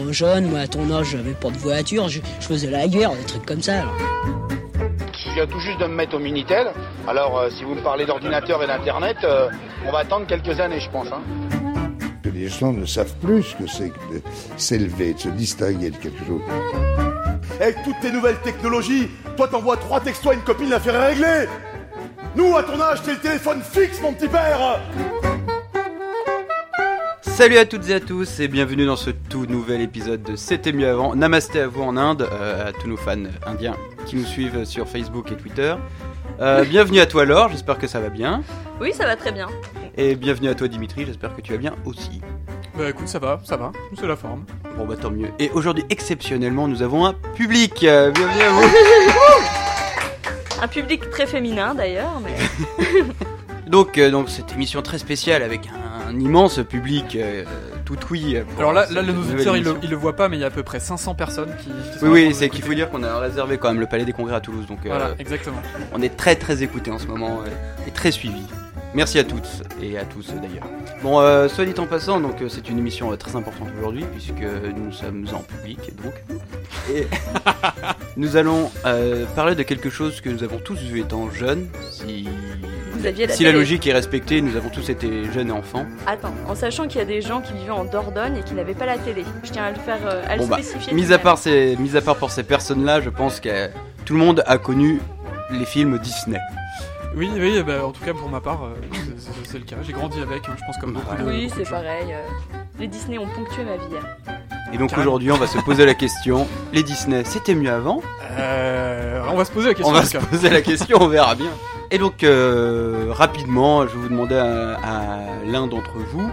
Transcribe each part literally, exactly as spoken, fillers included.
trop jeune, moi à ton âge j'avais pas de voiture, je, je faisais la guerre, des trucs comme ça. Alors. Je viens tout juste de me mettre au Minitel, alors euh, si vous me parlez d'ordinateur et d'internet, euh, on va attendre quelques années je pense. Hein. Les gens ne savent plus ce que c'est que de s'élever, de se distinguer de quelque chose. Avec toutes tes nouvelles technologies, toi t'envoies trois textos à une copine, l'affaire est réglée. Nous, à ton âge, t'es le téléphone fixe, mon petit père. Salut à toutes et à tous et bienvenue dans ce tout nouvel épisode de C'était mieux avant. Namasté à vous en Inde, euh, à tous nos fans indiens qui nous suivent sur Facebook et Twitter. Euh, bienvenue à toi Laure, j'espère que ça va bien. Oui, ça va très bien. Et bienvenue à toi Dimitri, j'espère que tu vas bien aussi. Bah écoute, ça va, ça va, c'est la forme. Bon bah tant mieux. Et aujourd'hui, exceptionnellement, nous avons un public. Euh, bienvenue à vous. Un public très féminin d'ailleurs. Mais... donc, euh, donc cette émission très spéciale avec un... un immense public euh, tout oui. Alors là, là, là nos auditeurs ils le, ils le voient pas, mais il y a à peu près cinq cents personnes qui. qui sont oui, oui, c'est qu'il faut dire qu'on a réservé quand même le Palais des Congrès à Toulouse, donc. Voilà, euh, exactement. On est très très écoutés en ce moment euh, et très suivis. Merci à toutes et à tous euh, d'ailleurs. Bon, euh, soit dit en passant, donc euh, c'est une émission euh, très importante aujourd'hui puisque nous sommes en public, donc. Et nous allons euh, parler de quelque chose que nous avons tous vu étant jeunes, si. La si la logique est respectée, nous avons tous été jeunes et enfants. Attends, en sachant qu'il y a des gens qui vivaient en Dordogne et qui n'avaient pas la télé. Je tiens à le faire, euh, à bon le bah, spécifier. Mis à, part ces, mis à part pour ces personnes-là, je pense que euh, tout le monde a connu les films Disney. Oui, oui, bah, en tout cas pour ma part, euh, c'est, c'est, c'est le cas. J'ai grandi avec, hein, je pense comme beaucoup. Bah, oui, de, c'est de pareil. Euh, les Disney ont ponctué ma vie. Hein. Et donc Carrément. Aujourd'hui, on va se poser la question, les Disney, c'était mieux avant ? euh, On va se poser la question. On va se poser la question, on verra bien. Et donc, euh, rapidement, je vais vous demander à, à l'un d'entre vous,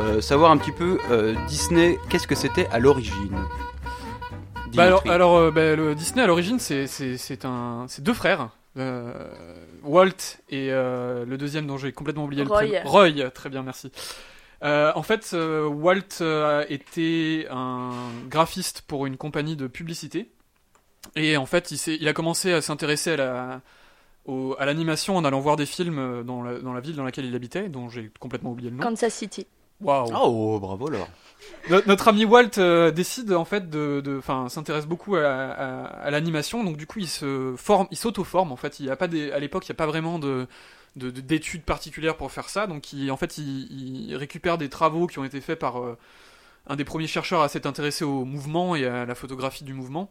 euh, savoir un petit peu, euh, Disney, qu'est-ce que c'était à l'origine ? Bah alors, alors euh, bah, le Disney à l'origine, c'est, c'est, c'est, un, c'est deux frères, euh, Walt et euh, le deuxième dont j'ai complètement oublié Roy. le prénom. Roy, très bien, merci. Euh, en fait, euh, Walt euh, était un graphiste pour une compagnie de publicité, et en fait, il, s'est, il a commencé à s'intéresser à la... Au, à l'animation en allant voir des films dans la, dans la ville dans laquelle il habitait, dont j'ai complètement oublié le nom. Kansas City. Waouh. Oh, bravo Laure. No, notre ami Walt euh, décide en fait de, enfin, s'intéresse beaucoup à, à, à l'animation, donc du coup il se forme, il s'auto-forme en fait. Il y a pas des, à l'époque il y a pas vraiment de, de, de d'études particulières pour faire ça, donc il, en fait il, il récupère des travaux qui ont été faits par euh, un des premiers chercheurs à s'être intéressé au mouvement et à la photographie du mouvement.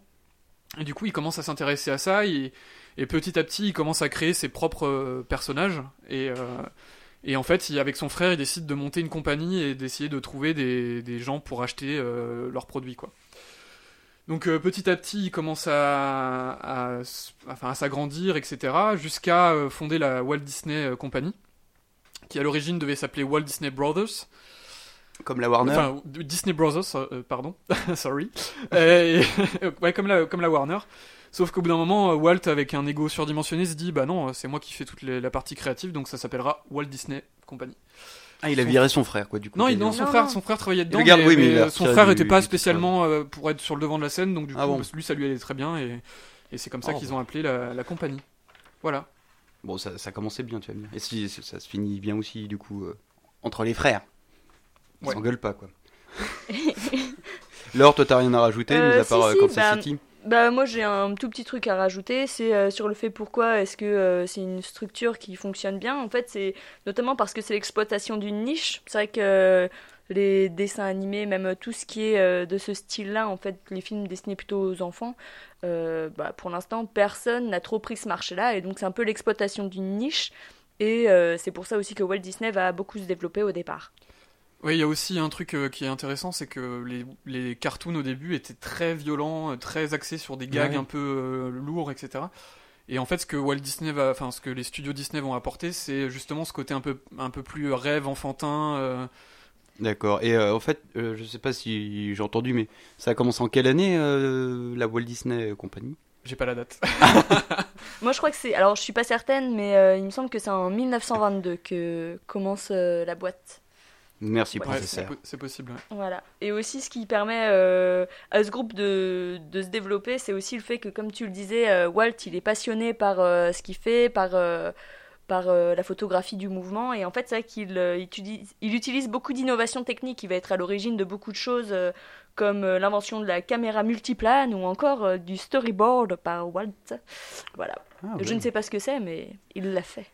Et du coup, il commence à s'intéresser à ça et, et petit à petit, il commence à créer ses propres personnages. Et, euh, et en fait, il, avec son frère, il décide de monter une compagnie et d'essayer de trouver des, des gens pour acheter euh, leurs produits, quoi. Donc euh, petit à petit, il commence à, à, à, à s'agrandir, et cetera, jusqu'à euh, fonder la Walt Disney Company, qui à l'origine devait s'appeler Walt Disney Brothers. Comme la Warner. Enfin, Disney Brothers, euh, pardon, sorry. Et, ouais, comme la, comme la Warner. Sauf qu'au bout d'un moment, Walt, avec un ego surdimensionné, se dit « Bah non, c'est moi qui fais toute les, la partie créative, donc ça s'appellera Walt Disney Company. » Ah, il a viré son frère, quoi, du coup. Non, il, non, son, non, frère, non. son frère travaillait dedans, regarde, mais, oui, mais, mais son frère n'était pas spécialement euh, pour être sur le devant de la scène, donc du ah coup, bon. lui, ça lui allait très bien, et, et c'est comme ça oh, qu'ils bon. ont appelé la, la compagnie. Voilà. Bon, ça, ça commençait bien, tu vois bien. Et si, ça se finit bien aussi, du coup, euh, entre les frères. Ils ouais. s'engueulent pas, quoi. Laure, toi, t'as rien à rajouter, euh, mis à part si, si, Kansas bah, City bah, moi, j'ai un tout petit truc à rajouter. C'est euh, sur le fait pourquoi est-ce que euh, c'est une structure qui fonctionne bien. En fait, c'est notamment parce que c'est l'exploitation d'une niche. C'est vrai que euh, les dessins animés, même tout ce qui est euh, de ce style-là, en fait, les films destinés plutôt aux enfants, euh, bah, pour l'instant, personne n'a trop pris ce marché-là. Et donc, c'est un peu l'exploitation d'une niche. Et euh, c'est pour ça aussi que Walt Disney va beaucoup se développer au départ. Oui, il y a aussi un truc euh, qui est intéressant, c'est que les, les cartoons au début étaient très violents, très axés sur des gags ouais. un peu euh, lourds, et cetera. Et en fait, ce que Walt Disney va, enfin ce que les studios Disney vont apporter, c'est justement ce côté un peu un peu plus rêve enfantin. Euh... D'accord. Et euh, en fait, euh, je sais pas si j'ai entendu, mais ça a commencé en quelle année euh, la Walt Disney Company ? J'ai pas la date. Moi, je crois que c'est. Alors, je suis pas certaine, mais euh, il me semble que c'est en dix-neuf cent vingt-deux que commence euh, la boîte. Merci, ouais, professeur. C'est, c'est possible. Ouais. Voilà. Et aussi, ce qui permet euh, à ce groupe de, de se développer, c'est aussi le fait que, comme tu le disais, euh, Walt, il est passionné par euh, ce qu'il fait, par euh, par euh, la photographie du mouvement. Et en fait, c'est vrai qu'il euh, utilise, il utilise beaucoup d'innovations techniques. Il va être à l'origine de beaucoup de choses, euh, comme euh, l'invention de la caméra multiplane ou encore euh, du storyboard par Walt. Voilà. Ah, ouais. Je ne sais pas ce que c'est, mais il l'a fait.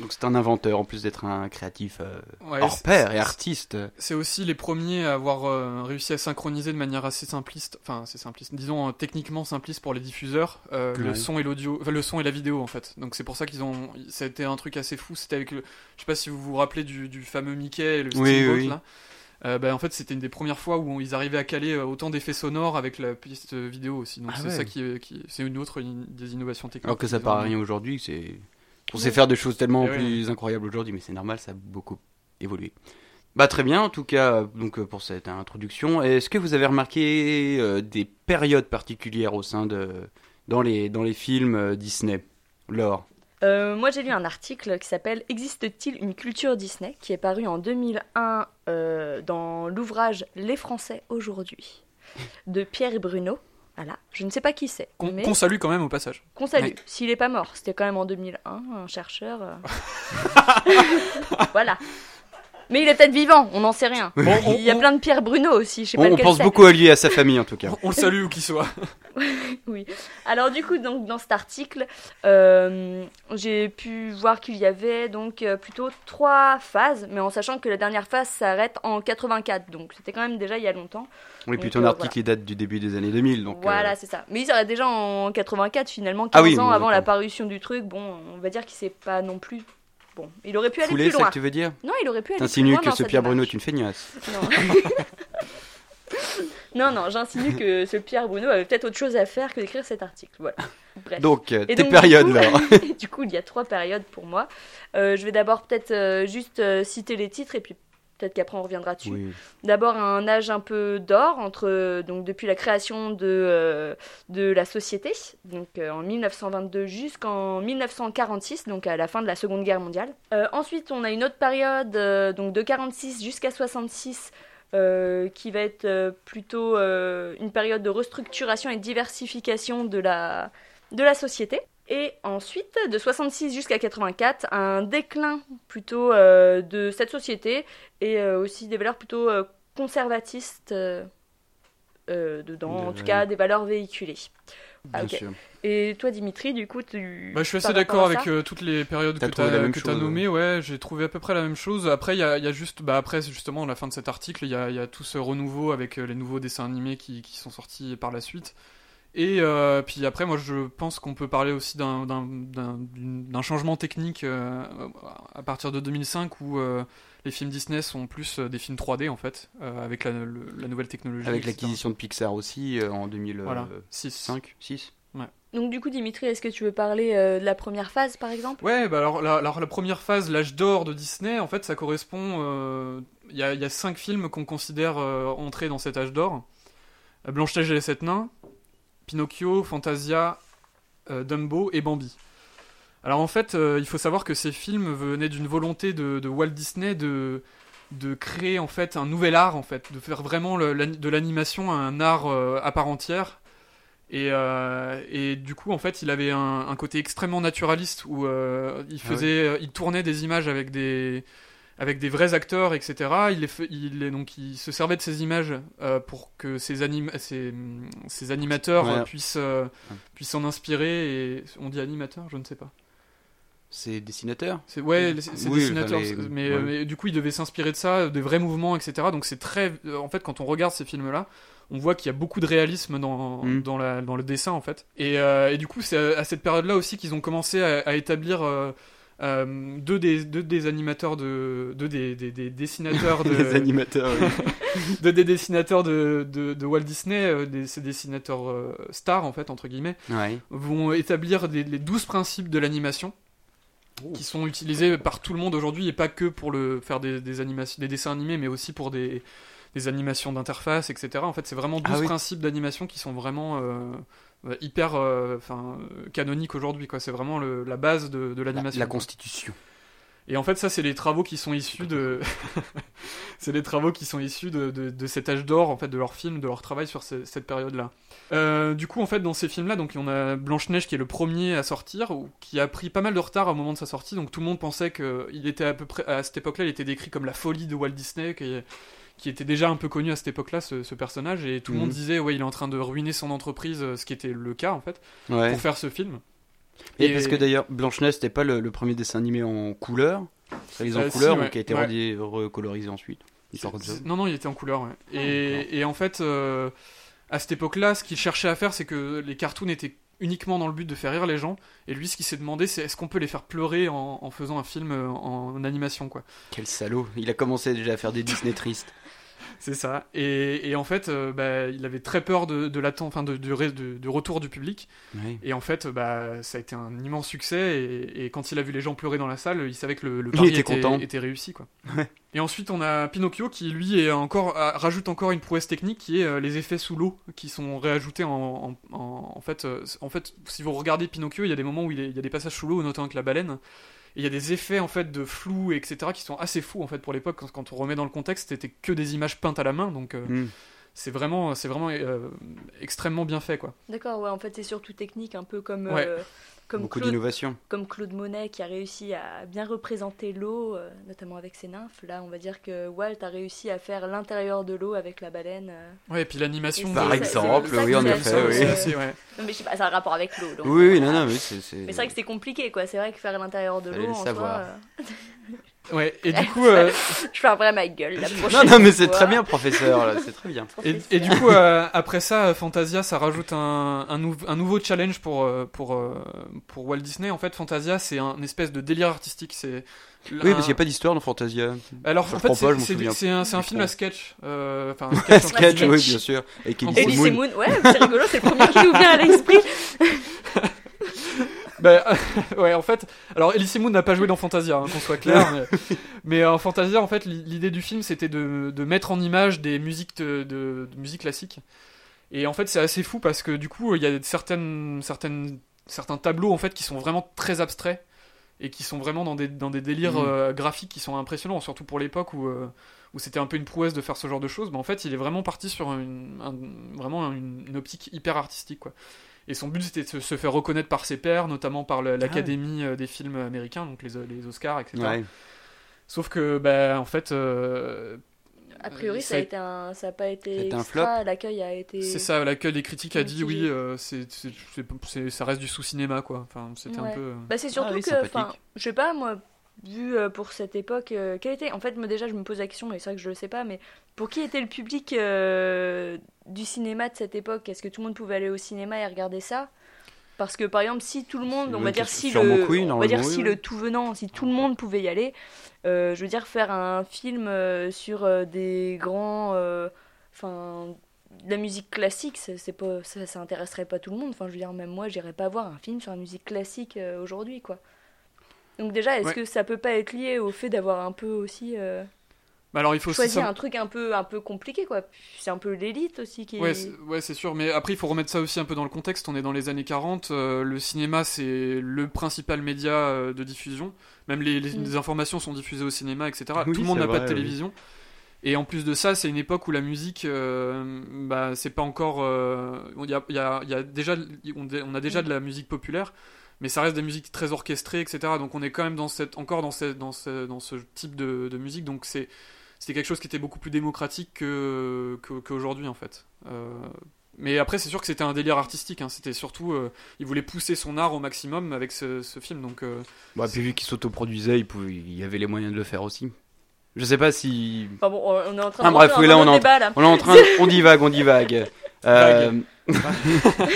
Donc c'est un inventeur, en plus d'être un créatif euh, ouais, hors pair et artiste. C'est aussi les premiers à avoir euh, réussi à synchroniser de manière assez simpliste, enfin assez simpliste, disons euh, techniquement simpliste pour les diffuseurs, euh, le son et l'audio, enfin, le son et la vidéo en fait. Donc c'est pour ça qu'ils ont, ça a été un truc assez fou. C'était avec le, je sais pas si vous vous rappelez du, du fameux Mickey et le Steamboat oui, oui. là. Euh, bah, en fait c'était une des premières fois où ils arrivaient à caler autant d'effets sonores avec la piste vidéo aussi. Donc ah, c'est ouais. ça qui, qui, c'est une autre une, des innovations techniques. Alors que ça paraît rien aujourd'hui, c'est on sait faire des choses tellement ouais, plus ouais. incroyables aujourd'hui, mais c'est normal, ça a beaucoup évolué. Bah très bien, en tout cas, donc pour cette introduction, est-ce que vous avez remarqué euh, des périodes particulières au sein de dans les dans les films euh, Disney, Laure? Euh, moi, j'ai lu un article qui s'appelle « Existe-t-il une culture Disney ?» qui est paru en deux mille un euh, dans l'ouvrage « Les Français aujourd'hui » de Pierre Bruno. Voilà. Je ne sais pas qui c'est. Qu'on, mais... qu'on salue quand même au passage. Qu'on salue, ouais. s'il n'est pas mort. C'était quand même en deux mille un, un chercheur. Euh... voilà. Mais il est peut-être vivant, on n'en sait rien. Bon, on, il y a on... plein de Pierre Bruno aussi, je sais pas lequel c'est. On pense beaucoup à lui et à sa famille en tout cas. On le salue où qu'il soit. oui. Alors du coup, donc, dans cet article, euh, j'ai pu voir qu'il y avait donc euh, plutôt trois phases, mais en sachant que la dernière phase s'arrête en quatre-vingt-quatre, donc c'était quand même déjà il y a longtemps. Oui, plutôt un article qui date du début des années deux mille. Donc, voilà, euh... c'est ça. Mais il s'arrête déjà en quatre-vingt-quatre finalement, quinze ah oui, ans avant la parution du truc. Bon, on va dire qu'il s'est pas non plus... Bon, il aurait pu aller Foulé, plus loin. Ça que tu veux dire ? Non, il aurait pu aller t'insinues plus loin. T'insinues que ce Pierre démarche. Bruno est une feignasse. Non, non, non, j'insinue que ce Pierre Bruno avait peut-être autre chose à faire que d'écrire cet article. Voilà. Bref. Donc, et tes donc, périodes du coup, là. Du coup, il y a trois périodes pour moi. Euh, je vais d'abord peut-être euh, juste euh, citer les titres et puis peut-être qu'après on reviendra dessus. Oui. D'abord, un âge un peu d'or entre donc depuis la création de euh, de la société, donc euh, en mille neuf cent vingt-deux jusqu'en mille neuf cent quarante-six, donc à la fin de la Seconde Guerre mondiale. Euh, ensuite, on a une autre période euh, donc de quarante-six jusqu'à soixante-six euh, qui va être euh, plutôt euh, une période de restructuration et de diversification de la de la société. Et ensuite, de soixante-six jusqu'à quatre-vingt-quatre, un déclin plutôt euh, de cette société et euh, aussi des valeurs plutôt euh, conservatistes euh, euh, dedans, de... en tout cas des valeurs véhiculées. Ah, okay. Et toi, Dimitri, du coup, tu... Bah, je suis assez d'accord avec euh, toutes les périodes t'as que tu as que tu as nommées. Ouais, j'ai trouvé à peu près la même chose. Après, il y a, y a juste, bah après, justement, à la fin de cet article, il y a, y a tout ce renouveau avec euh, les nouveaux dessins animés qui, qui sont sortis par la suite. Et euh, puis après, moi, je pense qu'on peut parler aussi d'un, d'un, d'un, d'un changement technique euh, à partir de deux mille cinq où euh, les films Disney sont plus des films trois D, en fait, euh, avec la, le, la nouvelle technologie. Avec et cetera l'acquisition de Pixar aussi euh, en deux mille cinq, voilà. six Ouais. Donc du coup, Dimitri, est-ce que tu veux parler euh, de la première phase, par exemple ? Ouais, bah alors la, la, la première phase, l'âge d'or de Disney, en fait, ça correspond... Il euh, y, y a cinq films qu'on considère euh, entrer dans cet âge d'or. Blanche-Neige et les Sept Nains, Pinocchio, Fantasia, euh, Dumbo et Bambi. Alors en fait, euh, il faut savoir que ces films venaient d'une volonté de, de Walt Disney de, de créer en fait un nouvel art, en fait, de faire vraiment le, l'an, de l'animation un art euh, à part entière. Et, euh, et du coup, en fait, il avait un, un côté extrêmement naturaliste où euh, il faisait, ah oui. il tournait des images avec des avec des vrais acteurs, et cetera. Il, les, il, les, donc, il se servait de ces images euh, pour que ces anim, ces, ces animateurs ouais. euh, puissent, euh, puissent s'en inspirer. Et, on dit animateur, je ne sais pas. C'est dessinateur c'est, ouais, c'est, c'est oui, dessinateur. Fallait... Mais, ouais. mais du coup, il devait s'inspirer de ça, des vrais mouvements, et cetera. Donc, c'est très... En fait, quand on regarde ces films-là, on voit qu'il y a beaucoup de réalisme dans, mm. dans, la, dans le dessin, en fait. Et, euh, et du coup, c'est à, à cette période-là aussi qu'ils ont commencé à, à établir... Euh, Euh, deux, des, deux des animateurs de deux des, des, des dessinateurs de des animateurs oui. deux des dessinateurs de, de, de Walt Disney euh, des, ces dessinateurs euh, stars en fait entre guillemets ouais. vont établir des, les douze principes de l'animation oh. qui sont utilisés par tout le monde aujourd'hui et pas que pour le faire des, des animations des dessins animés mais aussi pour des, des animations d'interface etc en fait c'est vraiment douze ah, oui. principes d'animation qui sont vraiment euh, hyper euh, canonique aujourd'hui quoi. C'est vraiment le, la base de, de l'animation la, la constitution Et en fait, ça, c'est les travaux qui sont issus de, c'est les travaux qui sont issus de, de, de cet âge d'or, en fait, de leur film, de leur travail sur ce, cette période-là. Euh, du coup, en fait, dans ces films-là, donc, on a Blanche-Neige qui est le premier à sortir, ou qui a pris pas mal de retard au moment de sa sortie. Donc, tout le monde pensait que il était à peu près à cette époque-là, il était décrit comme la folie de Walt Disney, qui, qui était déjà un peu connu à cette époque-là, ce, ce personnage, et tout le mmh. monde disait, ouais, il est en train de ruiner son entreprise, ce qui était le cas, en fait, ouais. pour faire ce film. Et, et parce que d'ailleurs, Blanche-Neige, c'était pas le, le premier dessin animé en couleur, réalisé en euh, couleur, si, ouais. donc qui a été ouais. recolorisé ensuite. C'est, c'est... Non, non, il était en couleur. Ouais. Oh, et, et en fait, euh, à cette époque-là, ce qu'il cherchait à faire, c'est que les cartoons étaient uniquement dans le but de faire rire les gens. Et lui, ce qu'il s'est demandé, c'est est-ce qu'on peut les faire pleurer en, en faisant un film en, en animation, quoi. Quel salaud! Il a commencé déjà à faire des Disney tristes. C'est ça. Et, et en fait, euh, bah, il avait très peur de, de l'attente, enfin, de, de, de, du retour du public. Oui. Et en fait, bah, ça a été un immense succès. Et, et quand il a vu les gens pleurer dans la salle, il savait que le, le pari était, était, était réussi, quoi. Ouais. Et ensuite, on a Pinocchio qui, lui, est encore, rajoute encore une prouesse technique qui est euh, les effets sous l'eau qui sont réajoutés en, en, en, en fait. Euh, en fait, si vous regardez Pinocchio, il y a des moments où il, est, il y a des passages sous l'eau, notamment avec la baleine. Et il y a des effets en fait de flou, et cetera, qui sont assez fous en fait pour l'époque. Quand, quand on remet dans le contexte, c'était que des images peintes à la main, donc euh, mm. c'est vraiment, c'est vraiment euh, extrêmement bien fait, quoi. D'accord, ouais. En fait, c'est surtout technique, un peu comme, ouais. euh, comme beaucoup Claude, d'innovation, comme Claude Monet qui a réussi à bien représenter l'eau, euh, notamment avec ses nymphes. Là, on va dire que Walt a réussi à faire l'intérieur de l'eau avec la baleine. Euh... Ouais, et puis l'animation. Et par ça, exemple, c'est, c'est oui, en effet, oui. Euh... Aussi, ouais. Non, mais je sais pas, ça a un rapport avec l'eau. Donc, oui, oui, non, non, mais c'est, c'est. Mais c'est vrai que c'est compliqué, quoi. C'est vrai que faire l'intérieur de Fallait l'eau, en savoir. Soi, euh... ouais, et du coup, euh... je ferai un ma gueule la prochaine. Non, non, mais c'est fois. Très bien, professeur. Là, c'est très bien. Et, et du coup, euh, après ça, Fantasia, ça rajoute un, un, nou- un nouveau challenge pour pour pour Walt Disney. En fait, Fantasia, c'est un espèce de délire artistique. C'est oui, un... parce qu'il n'y a pas d'histoire dans Fantasia. Alors, enfin, en fait, c'est, pas, c'est, c'est, c'est un, c'est un film à sketch. Enfin, euh, un sketch, sketch, sketch, oui, bien sûr. Et qui Elise Moon. Moon. Ouais, c'est rigolo, c'est le premier qui nous vient à l'esprit. Bah, ouais, en fait, alors Alice Moon n'a pas joué dans Fantasia, hein, qu'on soit clair, mais, mais en Fantasia, en fait, l'idée du film, c'était de, de mettre en image des musiques de, de, de musique classique. Et en fait, c'est assez fou parce que du coup, il y a certaines, certaines, certains tableaux en fait qui sont vraiment très abstraits et qui sont vraiment dans des, dans des délires mmh. euh, graphiques qui sont impressionnants, surtout pour l'époque où, euh, où c'était un peu une prouesse de faire ce genre de choses. Mais en fait, il est vraiment parti sur une, un, vraiment une, une optique hyper artistique, quoi. Et son but, c'était de se faire reconnaître par ses pairs, notamment par l'Académie ah ouais. des films américains, donc les, les Oscars, et cetera. Ouais. Sauf que, bah, en fait... Euh, a priori, ça n'a pas été extra, un flop. L'accueil a été... C'est ça, l'accueil des critiques a dit, oui, euh, c'est, c'est, c'est, c'est, ça reste du sous-cinéma, quoi. Enfin, c'était ouais. un peu... Bah, c'est surtout ah, oui, que, enfin, je sais pas, moi... vu euh, pour cette époque, euh, quel était... En fait, moi, déjà, je me pose la question, et c'est vrai que je le sais pas, mais pour qui était le public euh, du cinéma de cette époque ? Est-ce que tout le monde pouvait aller au cinéma et regarder ça ? Parce que, par exemple, si tout le monde, c'est on va dire, si, le, couille, on va dire oui, si oui. le tout venant, si tout le monde pouvait y aller, euh, je veux dire, faire un film euh, sur euh, des grands... Enfin... Euh, la musique classique, c'est, c'est pas, ça, ça intéresserait pas tout le monde. Enfin, je veux dire, même moi, j'irais pas voir un film sur la musique classique euh, aujourd'hui, quoi. Donc déjà, est-ce ouais. que ça peut pas être lié au fait d'avoir un peu aussi euh, bah alors, il faut choisir aussi ça... un truc un peu, un peu compliqué, quoi. C'est un peu l'élite aussi qui... Ouais, c'est, ouais, c'est sûr, mais après, il faut remettre ça aussi un peu dans le contexte. On est dans les années quarante, euh, le cinéma, c'est le principal média euh, de diffusion. Même les, les, mmh. les informations sont diffusées au cinéma, et cetera. Oui, tout le monde n'a vrai, pas de télévision. Oui. Et en plus de ça, c'est une époque où la musique, euh, bah, c'est pas encore... Il euh, y a, y a, y a déjà, on, on a déjà mmh. de la musique populaire, mais ça reste des musiques très orchestrées, et cetera. Donc on est quand même dans cette, encore dans, cette, dans, ce, dans ce type de, de musique. Donc c'est, c'était quelque chose qui était beaucoup plus démocratique que, que, qu'aujourd'hui, en fait. Euh, mais après, c'est sûr que c'était un délire artistique. Hein. C'était surtout... Euh, il voulait pousser son art au maximum avec ce, ce film. Donc, euh, bah, puis vu qu'il s'autoproduisait, il, pouvait, il y avait les moyens de le faire aussi. Je sais pas si... Enfin bon, on est en train ah, de... Bref, oui, là, on, débat, là. on est en train... On divague, on divague. Euh...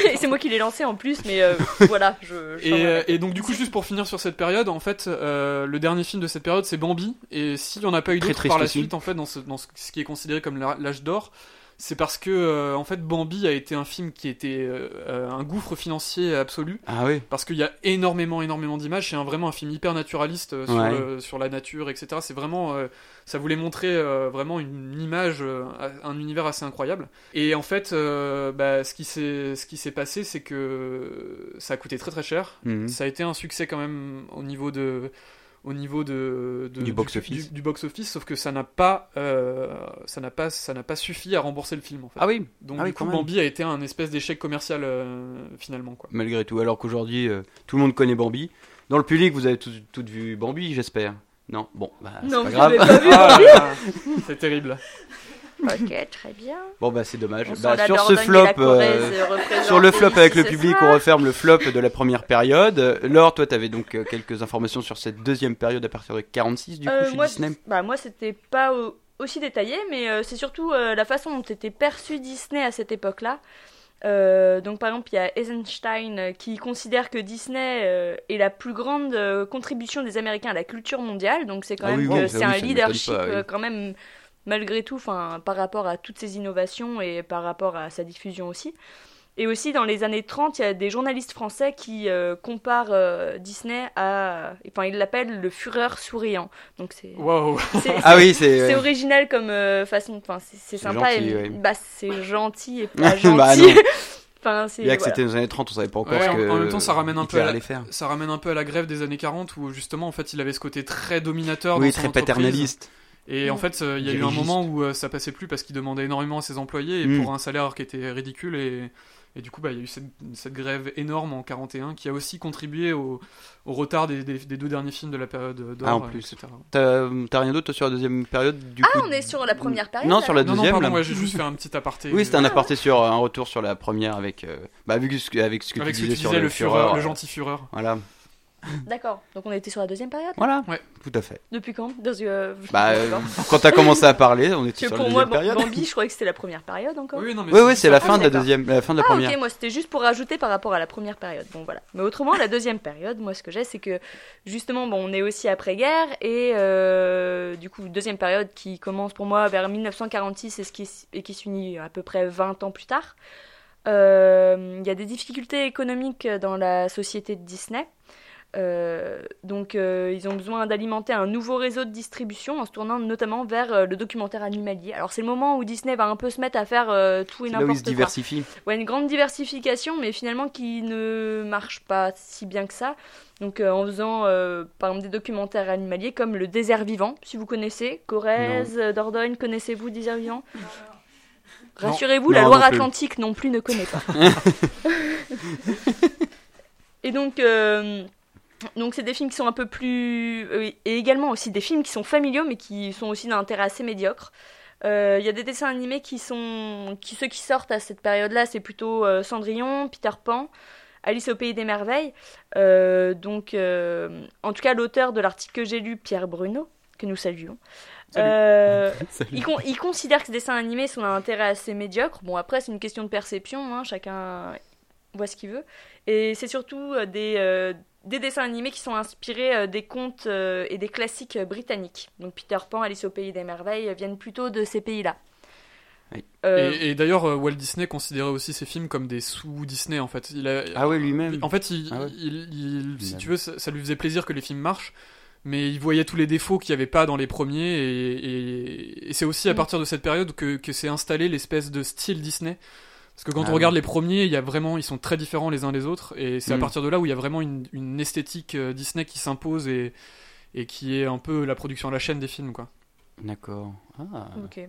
et c'est moi qui l'ai lancé en plus, mais euh, voilà. Je, je et, et donc du coup, juste pour finir sur cette période, en fait, euh, le dernier film de cette période, c'est Bambi. Et s'il n'y en a pas eu d'autres par la aussi. suite, en fait, dans ce, dans ce qui est considéré comme l'âge d'or, c'est parce que euh, en fait, Bambi a été un film qui était euh, un gouffre financier absolu. Ah oui. Parce qu'il y a énormément, énormément d'images. C'est un, vraiment un film hyper naturaliste euh, sur, ouais. le, sur la nature, et cetera. C'est vraiment, euh, ça voulait montrer euh, vraiment une image, euh, un univers assez incroyable. Et en fait, euh, bah, ce qui s'est, ce qui s'est passé, c'est que ça a coûté très très cher. Mmh. Ça a été un succès quand même au niveau de... au niveau de, de du, du box-office, du, du box-office, sauf que ça n'a pas, euh, ça n'a pas, ça n'a pas suffi à rembourser le film. En fait. Ah oui. Donc ah du oui, coup, Bambi a été un espèce d'échec commercial euh, finalement, quoi. Malgré tout, alors qu'aujourd'hui, euh, tout le monde connaît Bambi. Dans le public, vous avez toutes tout vu Bambi, j'espère. Non, bon, bah, c'est non, pas grave. Pas vu, ah, c'est terrible. Ok, très bien. Bon, bah, c'est dommage. Bah, sur Dordogne ce flop, euh, sur le flop avec le public, on referme le flop de la première période. Laure, toi, t'avais donc euh, quelques informations sur cette deuxième période à partir de quarante-six, du coup, euh, chez moi, Disney. Bah, moi, c'était pas au- aussi détaillé, mais euh, c'est surtout euh, la façon dont était perçu Disney à cette époque-là. Euh, donc par exemple il y a Eisenstein qui considère que Disney euh, est la plus grande euh, contribution des Américains à la culture mondiale, donc c'est quand ah même oui, que oui, c'est oui, un leadership pas, euh, oui. quand même malgré tout, par rapport à toutes ces innovations et par rapport à sa diffusion aussi. Et aussi dans les années trente, il y a des journalistes français qui euh, comparent euh, Disney à... Enfin, ils l'appellent le Führer souriant. Donc c'est... Wow. c'est, c'est ah oui, c'est... C'est original comme euh, façon... Enfin, c'est, c'est, c'est sympa. Gentil, et, ouais. Bah, c'est gentil et pas gentil. Bah, non. Enfin, c'est, Bien que voilà. C'était dans les années trente, on savait pas encore ouais, ce que... En, en même temps, ça ramène, un peu à la, ça ramène un peu à la grève des années quarante, où justement, en fait, il avait ce côté très dominateur oui, dans son entreprise. Oui, très paternaliste. Et mmh. en fait, euh, il y a eu un moment où euh, ça passait plus parce qu'il demandait énormément à ses employés et mmh. pour un salaire qui était ridicule. Et... Et du coup, bah, il y a eu cette, cette grève énorme en quarante et un qui a aussi contribué au, au retard des, des, des deux derniers films de la période d'or. Ah, en plus. et cetera. T'as, t'as rien d'autre sur la deuxième période du Ah, coup, on est sur la première période. Non, sur la deuxième. Non, non pardon, moi ouais, j'ai juste fait un petit aparté. Oui, c'était un aparté sur un retour sur la première avec, euh, bah, avec, avec ce que avec tu disais, disais sur le, le Führer, le gentil Führer. Voilà. D'accord, donc on était sur la deuxième période. Voilà, ouais. Tout à fait. Depuis quand Dans, euh, bah, euh, Quand t'as commencé à parler, on était sur la deuxième moi, période. Pour moi, Bambi, je croyais que c'était la première période encore. Oui, non, mais oui, c'est, oui, c'est la, fin de la, deuxième, la fin de la ah, première. Ah ok, moi c'était juste pour rajouter par rapport à la première période. Bon voilà. Mais autrement, la deuxième période, moi ce que j'ai, c'est que justement, bon, on est aussi après-guerre et euh, du coup, deuxième période qui commence pour moi vers dix-neuf cent quarante-six et, ce qui, et qui s'unit à peu près vingt ans plus tard. Il euh, y a des difficultés économiques dans la société de Disney. Euh, donc euh, ils ont besoin d'alimenter un nouveau réseau de distribution en se tournant notamment vers euh, le documentaire animalier. Alors c'est le moment où Disney va un peu se mettre à faire euh, tout et c'est n'importe quoi. Là où ils se diversifient. Ouais, une grande diversification, mais finalement qui ne marche pas si bien que ça. Donc euh, en faisant euh, par exemple des documentaires animaliers comme le Désert vivant, si vous connaissez, Corrèze, non. Dordogne, connaissez-vous Désert vivant ? non, non. Rassurez-vous, non, la Loire-Atlantique non plus ne connaît pas. Et donc euh, Donc c'est des films qui sont un peu plus... Et également aussi des films qui sont familiaux, mais qui sont aussi d'un intérêt assez médiocre. Il euh, y a des dessins animés qui sont... Qui, ceux qui sortent à cette période-là, c'est plutôt euh, Cendrillon, Peter Pan, Alice au Pays des Merveilles. Euh, donc, euh, en tout cas, l'auteur de l'article que j'ai lu, Pierre Bruno, que nous saluons, euh, il, con- il considère que ces dessins animés sont d'un intérêt assez médiocre. Bon, après, c'est une question de perception, hein, chacun voit ce qu'il veut. Et c'est surtout euh, des... Euh, des dessins animés qui sont inspirés des contes et des classiques britanniques. Donc Peter Pan, Alice au Pays des Merveilles viennent plutôt de ces pays-là. Oui. Euh... Et, et d'ailleurs, Walt Disney considérait aussi ses films comme des sous-Disney, en fait. Il a... Ah oui, lui-même. En fait, il, ah ouais. il, il, il, si tu veux, ça, ça lui faisait plaisir que les films marchent, mais il voyait tous les défauts qu'il n'y avait pas dans les premiers, et, et, et c'est aussi à mmh. partir de cette période que, que s'est installé l'espèce de style Disney. Parce que quand ah, on regarde oui. les premiers, il y a vraiment, ils sont très différents les uns des autres, et c'est mmh. à partir de là où il y a vraiment une, une esthétique euh, Disney qui s'impose et, et qui est un peu la production à la chaîne des films, quoi. D'accord. Ah. Ok.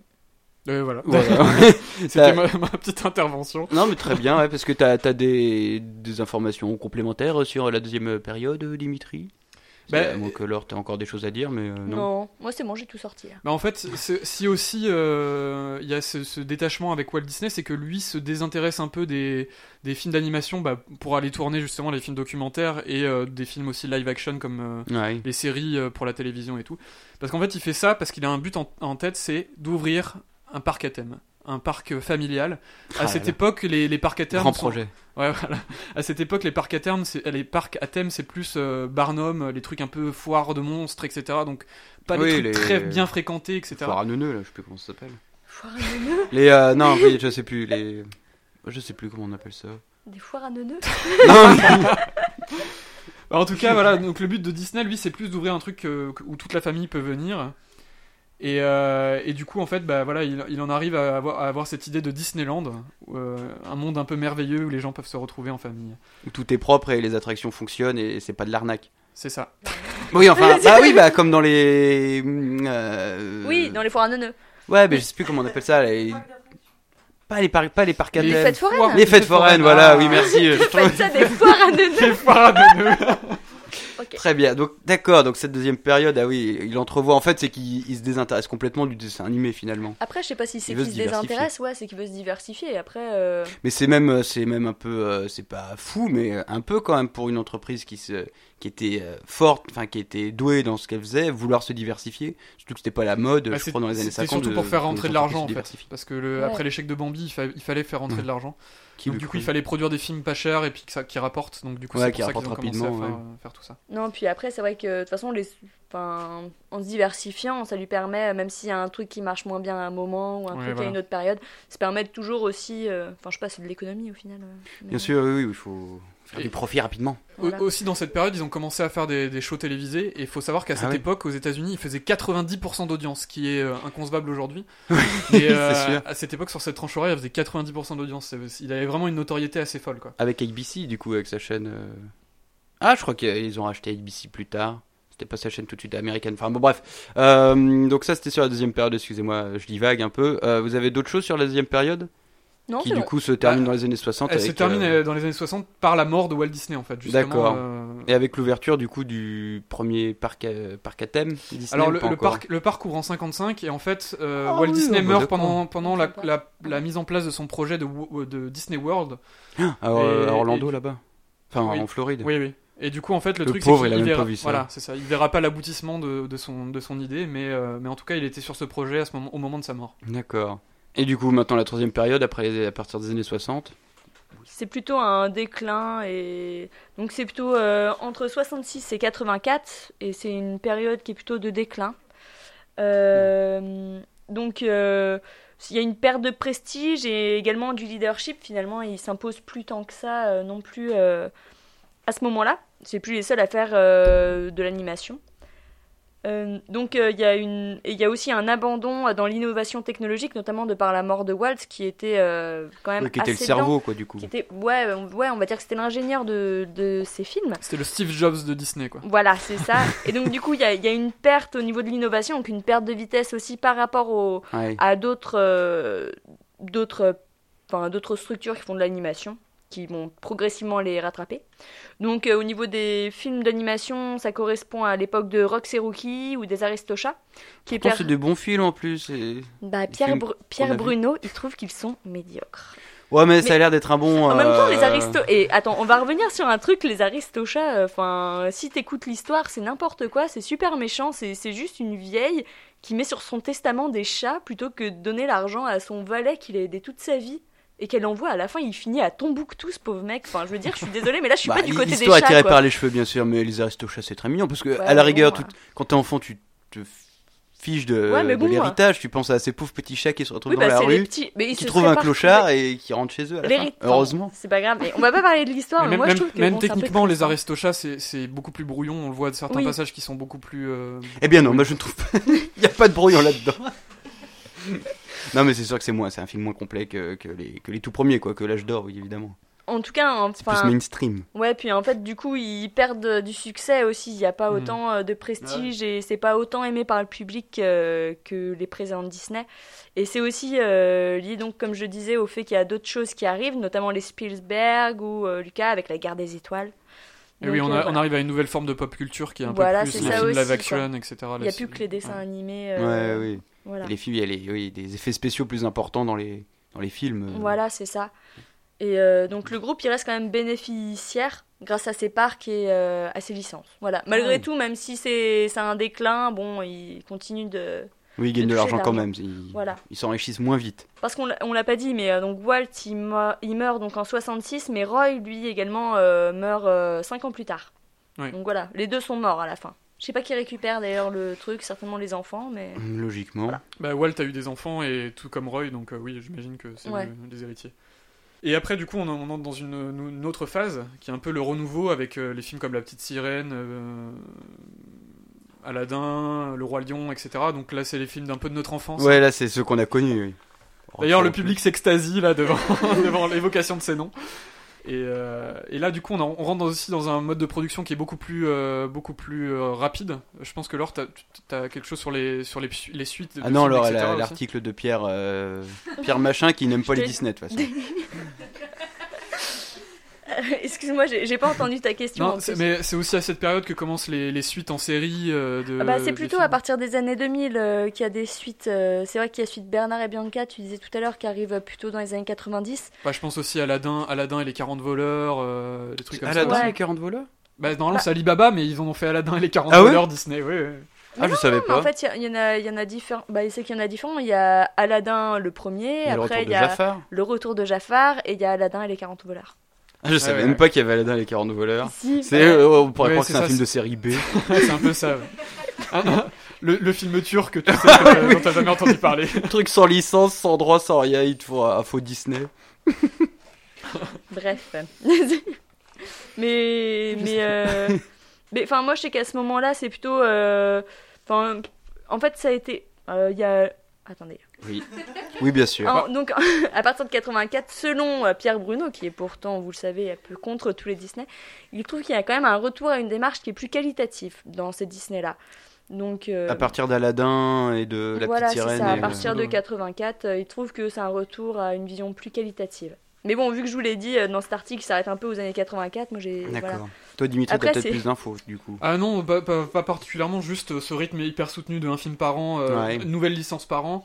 Euh, voilà. Ouais. C'était ma, ma petite intervention. Non, mais très bien, ouais, parce que t'as, t'as des, des informations complémentaires sur la deuxième période, Dimitri ? Ben, moi que Laure, t'as encore des choses à dire, mais euh, non. Non, moi c'est bon, j'ai tout sorti. Ben en fait, c'est, si aussi il euh, y a ce, ce détachement avec Walt Disney, c'est que lui se désintéresse un peu des, des films d'animation bah, pour aller tourner justement les films documentaires et euh, des films aussi live action comme euh, ouais. les séries euh, pour la télévision et tout. Parce qu'en fait, il fait ça parce qu'il a un but en, en tête, c'est d'ouvrir un parc à thème. Un parc familial. Ah, à cette là. époque, les, les parcs à thème. Grand sont... projet. Ouais, voilà. À cette époque, les parcs à thème, c'est, les parcs à thème, c'est plus euh, Barnum, les trucs un peu foire de monstres, et cetera. Donc, pas oui, les trucs les... très bien fréquentés, et cetera. Foire à neuneux, là, je sais plus comment ça s'appelle. Foire à neuneux les, euh, non, oui, je sais plus. Les... Je sais plus comment on appelle ça. Des foires à neuneux Non, mais... En tout cas, voilà. Donc, le but de Disney, lui, c'est plus d'ouvrir un truc euh, où toute la famille peut venir. Et, euh, et du coup en fait bah, voilà, il, il en arrive à avoir, à avoir cette idée de Disneyland, euh, un monde un peu merveilleux où les gens peuvent se retrouver en famille, où tout est propre et les attractions fonctionnent et c'est pas de l'arnaque. C'est ça. Oui, enfin, bah oui, bah comme dans les. Euh... Oui, dans les foires à neuneux. Ouais, mais je sais plus comment on appelle ça. Les... Pas les, par... pas les parcs à neuneux. Les fêtes foraines. Les fêtes foraines, voilà, ah. oui, merci. Je trouve ça des foires à neuneux. Des foires à neuneux. Okay. Très bien, donc d'accord, donc cette deuxième période, ah oui, il entrevoit en fait, c'est qu'il il se désintéresse complètement du dessin animé finalement. Après, je sais pas si c'est qu'il se, se désintéresse, ouais, c'est qu'il veut se diversifier. Après. Euh... Mais c'est même, c'est même un peu, euh, c'est pas fou, mais un peu quand même pour une entreprise qui se, qui était euh, forte, enfin qui était douée dans ce qu'elle faisait, vouloir se diversifier. Surtout que c'était pas la mode, bah, je crois dans les années cinquante. C'était surtout pour de, faire rentrer de l'argent en fait, parce que le, ouais. après l'échec de Bambi, il, fa- il fallait faire rentrer ouais. de l'argent. Qui donc, du coup, coup, il fallait produire des films pas chers et puis que ça, qui rapportent. Donc, du coup, ouais, c'est pour ça qu'ils ont commencé à faire, ouais. euh, faire tout ça. Non, puis après, c'est vrai que de toute façon, les, en se diversifiant, ça lui permet, même s'il y a un truc qui marche moins bien à un moment ou un ouais, truc voilà. à une autre période, ça permet toujours aussi. Enfin, euh, je sais pas, c'est de l'économie au final. Euh, mais... Bien sûr, oui, oui, il faut faire et du profit rapidement. Voilà. Aussi, dans cette période, ils ont commencé à faire des, des shows télévisés. Et il faut savoir qu'à cette ah, époque, ouais. aux États-Unis, ils faisaient quatre-vingt-dix pour cent d'audience, ce qui est euh, inconcevable aujourd'hui. Et euh, à cette époque, sur cette tranche horaire, ils faisaient quatre-vingt-dix pour cent d'audience. Il avait vraiment une notoriété assez folle, quoi. Avec A B C, du coup, avec sa chaîne. Euh... Ah, je crois qu'ils ont racheté A B C plus tard. C'était pas sa chaîne tout de suite américaine. Enfin, bon, bref. Euh, donc, ça, c'était sur la deuxième période. Excusez-moi, je divague un peu. Euh, vous avez d'autres choses sur la deuxième période ? Non, qui du vrai. coup se termine euh, dans les années soixante. Elle avec, se termine euh... dans les années soixante par la mort de Walt Disney en fait. Justement, D'accord. Euh... Et avec l'ouverture du coup du premier parc à, parc à thème. Disney, Alors le, le parc le parc ouvre en cinquante-cinq et en fait euh, oh, Walt oui, Disney meurt pendant pendant la, la la mise en place de son projet de de Disney World. Ah, à, et, à Orlando et... là-bas. Enfin oui. en Floride. Oui oui. Et du coup en fait le, le truc pauvre, c'est qu'il il verra, voilà c'est ça il verra pas l'aboutissement de, de son de son idée mais euh, mais en tout cas il était sur ce projet à ce moment au moment de sa mort. D'accord. Et du coup, maintenant, la troisième période, après les, à partir des années soixante. C'est plutôt un déclin. Et... Donc, c'est plutôt euh, entre soixante-six et quatre-vingt-quatre. Et c'est une période qui est plutôt de déclin. Euh, donc, euh, il y a une perte de prestige et également du leadership. Finalement, il ne s'impose plus tant que ça euh, non plus euh, à ce moment-là. C'est plus les seuls à faire euh, de l'animation. Euh, donc il euh, y a une, il y a aussi un abandon dans l'innovation technologique, notamment de par la mort de Walt, qui était euh, quand même oui, qui était assez le cerveau lent, quoi du coup. Qui était, ouais, ouais, on va dire que c'était l'ingénieur de de ces films. C'était le Steve Jobs de Disney quoi. Voilà, c'est ça. Et donc du coup il y a il y a une perte au niveau de l'innovation, donc une perte de vitesse aussi par rapport au ouais. à d'autres euh, d'autres enfin d'autres structures qui font de l'animation, qui vont progressivement les rattraper. Donc euh, au niveau des films d'animation, ça correspond à l'époque de Rox et Rookie ou des Aristochats. Qui Pourtant, per... c'est des bons films en plus. Et... Bah, Pierre, Br- Pierre Bruno, il trouve qu'ils sont médiocres. Ouais, mais, mais ça a l'air d'être un bon... En euh... même temps, les Aristochats... Et attends, on va revenir sur un truc, les Aristochats, enfin, euh, si t'écoutes l'histoire, c'est n'importe quoi, c'est super méchant, c'est, c'est juste une vieille qui met sur son testament des chats plutôt que de donner l'argent à son valet qui l'a aidé toute sa vie. Et qu'elle envoie, à la fin, il finit à Tombouctou, ce pauvre mec. Enfin, je veux dire, je suis désolée, mais là, je suis bah, pas du côté des chats. L'histoire est tirée par les cheveux, bien sûr, mais les Aristochats, c'est très mignon. Parce que, ouais, à la rigueur, bon, tout... ouais. quand t'es enfant, tu te fiches de, ouais, bon, de l'héritage. Ouais. Tu penses à ces pauvres petits chats qui se retrouvent oui, bah, dans la rue, petits... mais qui trouvent un clochard retrouvé... et qui rentrent chez eux à la fin. Heureusement. C'est pas grave, mais on va pas parler de l'histoire. Mais mais même, moi, je trouve que même bon, techniquement, les Aristochats, c'est, c'est beaucoup plus brouillon. On le voit de certains oui. passages qui sont beaucoup plus. Euh... Eh bien, non, moi, je ne trouve pas. Il n'y a pas de brouillon là-dedans. Non mais c'est sûr que c'est moins, c'est un film moins complet que, que les que les tout premiers quoi, que l'âge d'or oui, évidemment. En tout cas, enfin. C'est plus mainstream. Ouais, puis en fait du coup ils perdent du succès aussi. Il y a pas mmh. autant de prestige ouais. et c'est pas autant aimé par le public euh, que les présentes Disney. Et c'est aussi euh, lié donc comme je disais au fait qu'il y a d'autres choses qui arrivent, notamment les Spielberg ou euh, Lucas avec la Guerre des Étoiles. Et oui, on, a, on arrive à une nouvelle forme de pop culture qui est un voilà, peu plus les films live action, ça. et cetera. Il n'y a plus que les dessins ouais. animés. Euh... Ouais, oui. Voilà. Les films, il y a les, oui, des effets spéciaux plus importants dans les, dans les films. Voilà, c'est ça. Et euh, donc le groupe, il reste quand même bénéficiaire grâce à ses parcs et euh, à ses licences. Voilà. Malgré ouais. tout, même si c'est, c'est un déclin, bon, il continue de. Oui, ils gagnent de, de l'argent quand même. Ils, voilà. ils s'enrichissent moins vite. Parce qu'on on l'a pas dit, mais euh, donc Walt il meurt, il meurt donc en soixante-six, mais Roy lui également euh, meurt euh, cinq ans plus tard. Oui. Donc voilà, les deux sont morts à la fin. Je sais pas qui récupère d'ailleurs le truc, certainement les enfants, mais logiquement. Voilà. Bah Walt a eu des enfants et tout comme Roy, donc euh, oui, j'imagine que c'est ouais. le, les héritiers. Et après, du coup, on, on entre dans une, une autre phase qui est un peu le renouveau avec euh, les films comme La Petite Sirène. Euh... Aladdin, Le Roi Lion, et cetera. Donc là, c'est les films d'un peu de notre enfance. Ouais, là, c'est ceux qu'on a connus. Oui. D'ailleurs, le public s'extasie là devant, devant l'évocation de ces noms. Et, euh, et là, du coup, on, a, on rentre dans, aussi dans un mode de production qui est beaucoup plus, euh, beaucoup plus euh, rapide. Je pense que Laure, t'as, t'as quelque chose sur les, sur les, les suites. De ah non, films, Laure, elle a l'article de Pierre, euh, Pierre Machin qui n'aime pas les Disney, de toute façon. Excuse-moi, j'ai, j'ai pas entendu ta question. Non, c'est, mais c'est aussi à cette période que commencent les, les suites en série. Euh, de, ah bah c'est plutôt à partir des années deux mille euh, qu'il y a des suites. Euh, c'est vrai qu'il y a la suite Bernard et Bianca, tu disais tout à l'heure, qui arrive plutôt dans les années quatre-vingt-dix. Bah, je pense aussi à Aladdin, Aladdin et les quarante voleurs, euh, des trucs comme Aladdin ça. Aladdin et les quarante voleurs ? Bah, normalement, c'est Alibaba, mais ils en ont fait Aladdin et les quarante ah voleurs ouais Disney, oui. Ouais. Ah, non, je savais non, pas. En fait, il y en a, il y en a différents. Bah, c'est qu'il y en a différents. Il y a Aladdin le premier, et après il y a Jafar. Le retour de Jafar, et il y a Aladdin et les quarante voleurs. Ah, je savais ouais, ouais, même ouais. pas qu'il y avait Aladdin et les quarante voleurs. Si, c'est, ouais. euh, on pourrait ouais, croire que c'est, c'est un ça, film c'est... de série B. C'est un peu ça. Ouais. Ah, non, le, le film turc, tu sais, euh, oui. dont t'as jamais entendu parler. Un truc sans licence, sans droit, sans rien, il te faut un faux Disney. Bref. mais mais euh, mais enfin moi je sais qu'à ce moment-là c'est plutôt euh, en fait ça a été il euh, y a attendez. Oui. Oui, bien sûr. En, donc, à partir de quatre-vingt-quatre, selon Pierre Bruno, qui est pourtant, vous le savez, un peu contre tous les Disney, il trouve qu'il y a quand même un retour à une démarche qui est plus qualitative dans ces Disney-là. Donc, euh, à partir d'Aladdin et de La voilà, Petite Sirène. Voilà, à partir de quatre-vingt-quatre, il trouve que c'est un retour à une vision plus qualitative. Mais bon, vu que je vous l'ai dit, dans cet article, ça s'arrête un peu aux années quatre-vingt-quatre. Moi, j'ai. D'accord. Voilà. Toi, Dimitri, après, t'as peut-être c'est... plus d'infos, du coup. Ah non, pas, pas, pas particulièrement. Juste ce rythme hyper soutenu de un film par an, euh, ouais. nouvelle licence par an.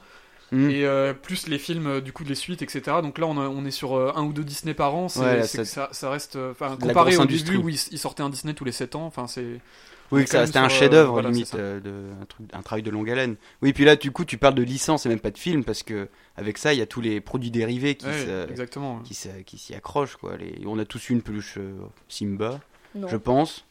Mmh. Et euh, plus les films, euh, du coup, les suites, et cetera. Donc là, on, a, on est sur euh, un ou deux Disney par an. C'est, ouais, là, c'est, ça, ça reste. Enfin, comparé au début où ils il sortaient un Disney tous les sept ans. Enfin, c'est. Oui, ça, c'était sur, un chef-d'œuvre, voilà, limite, euh, de, un, truc, un travail de longue haleine. Oui, puis là, du coup, tu parles de licence et même pas de film, parce que avec ça, il y a tous les produits dérivés qui, ouais, qui, ouais. qui s'y accrochent. Quoi. Les, on a tous eu une peluche euh, Simba, non. je pense.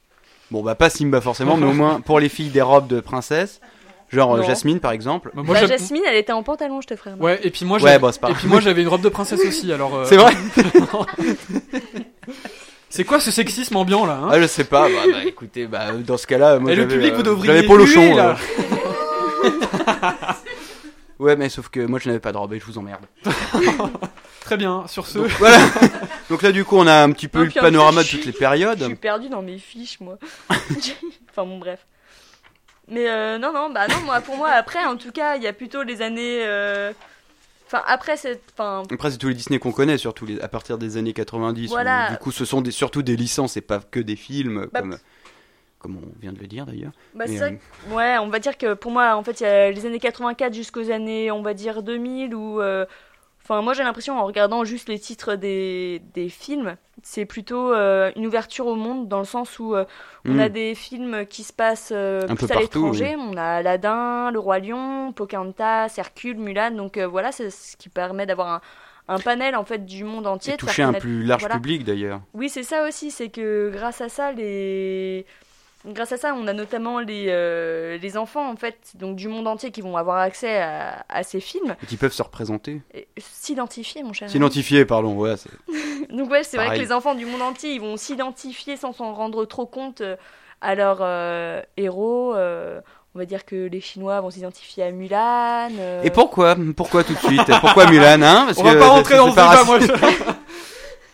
Bon, bah pas Simba forcément, mais au moins pour les filles des robes de princesse. Genre non. Jasmine par exemple. Bah, moi, bah, Jasmine elle était en pantalon je te ferai. Ouais et puis moi j'avais, ouais, bah, et puis moi, j'avais une robe de princesse aussi alors. Euh... C'est vrai. C'est quoi ce sexisme ambiant là hein ah, je sais pas. Bah, bah écoutez bah dans ce cas là moi et j'avais. Le public euh, vous devriez. J'avais Polochon là. Ouais mais sauf que moi je n'avais pas de robe et je vous emmerde. Très bien sur ce. Donc, voilà. Donc là du coup on a un petit peu non, le panorama en fait, de toutes suis... les périodes. Je suis perdu dans mes fiches moi. Enfin bon bref. Mais euh, non, non, bah non, moi, pour moi, après, en tout cas, il y a plutôt les années... Euh... Enfin, après, c'est... Enfin... Après, c'est tous les Disney qu'on connaît, surtout les... à partir des années quatre-vingt-dix. Voilà. Où, du coup, ce sont des... surtout des licences et pas que des films, bah, comme... P... comme on vient de le dire, d'ailleurs. Bah, mais, c'est vrai euh... Ouais, on va dire que pour moi, en fait, il y a les années quatre-vingt-quatre jusqu'aux années, on va dire, deux mille, où... Euh... Enfin, moi, j'ai l'impression, en regardant juste les titres des, des films, c'est plutôt euh, une ouverture au monde, dans le sens où euh, on mmh. a des films qui se passent euh, plus à l'étranger. Oui. On a Aladdin, Le Roi Lion, Pocahontas, Hercule, Mulan. Donc euh, voilà, c'est ce qui permet d'avoir un, un panel en fait, du monde entier. Et toucher un plus large voilà. public, d'ailleurs. Oui, c'est ça aussi. C'est que grâce à ça, les... Grâce à ça, on a notamment les, euh, les enfants en fait, donc du monde entier qui vont avoir accès à, à ces films. Et qui peuvent se représenter. Et, s'identifier, mon cher. S'identifier, pardon. Ouais, c'est... donc ouais, c'est pareil. Vrai que les enfants du monde entier, ils vont s'identifier sans s'en rendre trop compte à leurs euh, héros. Euh, on va dire que les Chinois vont s'identifier à Mulan. Euh... Et pourquoi ? Pourquoi tout de suite ? Pourquoi Mulan hein ? Parce on que, va pas rentrer dans ce débat, moi.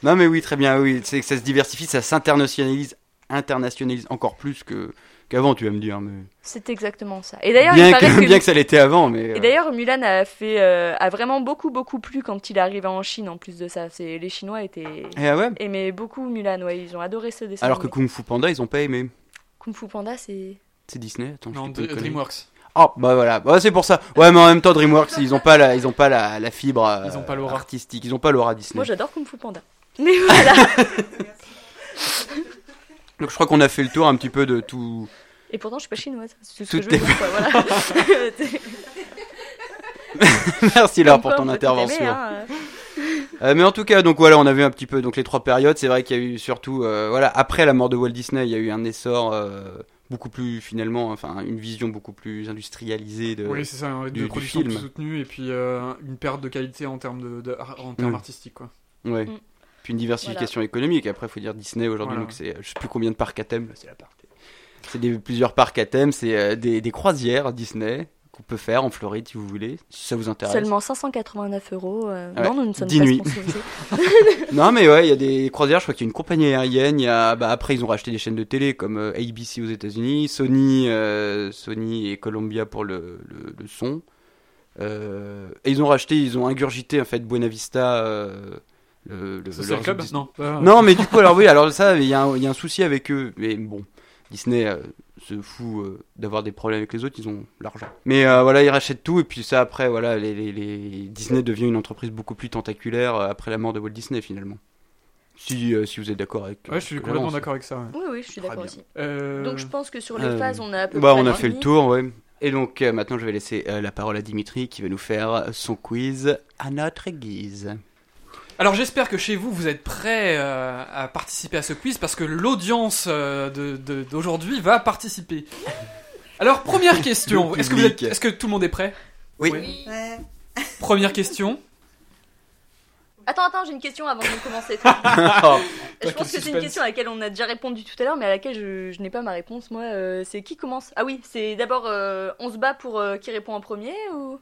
Non mais oui, très bien. Oui, c'est que ça se diversifie, ça s'internationalise. internationalise encore plus que qu'avant tu vas me dire mais c'est exactement ça et d'ailleurs bien, il paraît que, que... bien que ça l'était avant mais et euh... d'ailleurs Mulan a fait euh, a vraiment beaucoup beaucoup plu quand il est arrivé en Chine en plus de ça c'est les Chinois étaient ah ouais aimaient beaucoup Mulan ouais ils ont adoré ce dessin alors animé. Que Kung Fu Panda ils ont pas aimé Kung Fu Panda c'est c'est Disney attends non, je d- DreamWorks oh bah voilà bah, c'est pour ça ouais mais en même temps DreamWorks ils ont pas la ils ont pas la, la fibre euh, ils ont pas l'aura artistique ils ont pas l'aura Disney moi j'adore Kung Fu Panda mais voilà. Donc je crois qu'on a fait le tour un petit peu de tout... Et pourtant je suis pas chinoise, c'est ce tout que je veux dire, quoi, voilà. Merci Laure pour ton intervention. Aimer, hein. euh, mais en tout cas, donc voilà, on a vu un petit peu donc, les trois périodes, c'est vrai qu'il y a eu surtout... Euh, voilà, après la mort de Walt Disney, il y a eu un essor euh, beaucoup plus, finalement, enfin une vision beaucoup plus industrialisée de Oui, c'est ça, hein, du, de production plus soutenue, et puis euh, une perte de qualité en termes, de, de, en termes mmh. artistiques, quoi. Ouais. Mmh. Une diversification voilà. économique. Après, il faut dire Disney aujourd'hui, voilà. donc c'est je sais plus combien de parcs à thème. Là, c'est la partie. C'est des, plusieurs parcs à thème, c'est euh, des, des croisières Disney qu'on peut faire en Floride, si vous voulez, si ça vous intéresse. Seulement cinq cent quatre-vingt-neuf euros. Euh, ouais. Non, nous ne sommes dix pas nuits. Sponsorisés. Non, mais ouais, il y a des croisières. Je crois qu'il y a une compagnie aérienne. Y a, bah, après, ils ont racheté des chaînes de télé comme euh, A B C aux États-Unis, Sony, euh, Sony et Columbia pour le, le, le son. Euh, et ils ont racheté, ils ont ingurgité en fait Buena Vista. Euh, le, le, c'est le club Disney. Non, euh... non, mais du coup, alors oui, alors ça, il y, y a un souci avec eux. Mais bon. Disney euh, se fout euh, d'avoir des problèmes avec les autres, ils ont l'argent. Mais euh, voilà, ils rachètent tout et puis ça après, voilà, les, les, les... Disney devient une entreprise beaucoup plus tentaculaire euh, après la mort de Walt Disney finalement. Si, euh, si vous êtes d'accord avec. Ouais, je suis complètement d'accord avec ça. Ouais. Oui, oui, je suis d'accord aussi. Euh... Donc je pense que sur les euh... phases, on a à peu bah, près. On a fait le tour, ouais. Et donc euh, maintenant, je vais laisser euh, la parole à Dimitri qui va nous faire son quiz à notre guise. Alors j'espère que chez vous, vous êtes prêts euh, à participer à ce quiz parce que l'audience euh, de, de, d'aujourd'hui va participer. Alors première question, est-ce que, vous êtes, est-ce que tout le monde est prêt ? Oui. Oui. Ouais. Première question. Attends, attends, j'ai une question avant de commencer. Oh, je pense que, que c'est une question à laquelle on a déjà répondu tout à l'heure, mais à laquelle je, je n'ai pas ma réponse. Moi, euh, c'est qui commence ? Ah oui, c'est d'abord euh, on se bat pour euh, qui répond en premier ou ?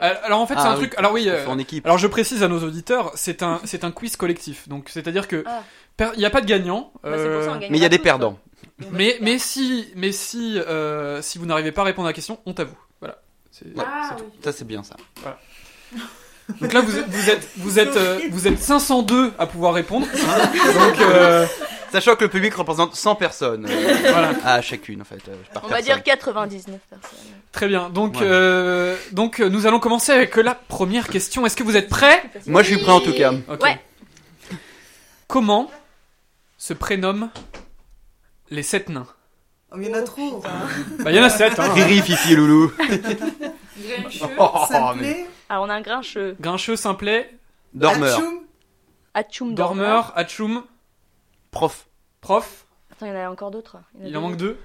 Alors en fait ah, c'est un oui, truc. Alors oui. Euh, en équipe. Alors je précise à nos auditeurs, c'est un c'est un quiz collectif. Donc c'est-à-dire que ah. per... il y a pas de gagnant. Euh... Bah, mais il y a des perdants. Mais mais si mais si euh, si vous n'arrivez pas à répondre à la question, honte à vous. Voilà. C'est, ah, c'est tout. Oui. Ça c'est bien ça. Voilà. Donc là vous êtes vous êtes vous êtes, euh, vous êtes cinq cent deux à pouvoir répondre. Hein. Donc euh... sachant que le public représente cent personnes euh, voilà. À chacune en fait. Euh, par on personne. Va dire quatre-vingt-dix-neuf personnes. Très bien, donc, ouais. euh, donc nous allons commencer avec la première question. Est-ce que vous êtes prêts ? Moi je suis prêt en tout cas. Okay. Ouais. Comment se prénomment les sept nains ? Oh, mais il y en a trop. Bah, il y en a sept. Hein, Riri, Fifi et Loulou. Grincheux, oh, Simplet. Mais... Ah, on a un grincheux. Grincheux, Simplet. Dormeur. Atchoum. Dormeur, Atchoum. Prof. Prof. Attends, il y en a encore d'autres. Il, a il en manque deux.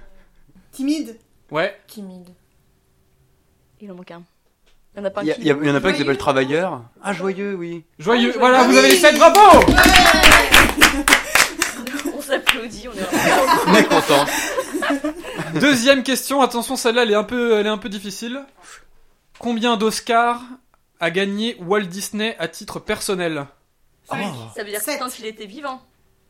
Timide. Ouais. Timide. Il en manque un. Il y en a pas un qui... Il y, y en a pas qui s'appelle travailleur. Ah, joyeux, oui. Joyeux, ah, voilà, joyeux. Vous avez les sept, bravo ouais. On s'applaudit, on est vraiment... On est content. Deuxième question, attention, celle-là, elle est un peu, elle est un peu difficile. Combien d'Oscars a gagné Walt Disney à titre personnel ? Oh. Ça veut dire sept. Tant qu'il était vivant.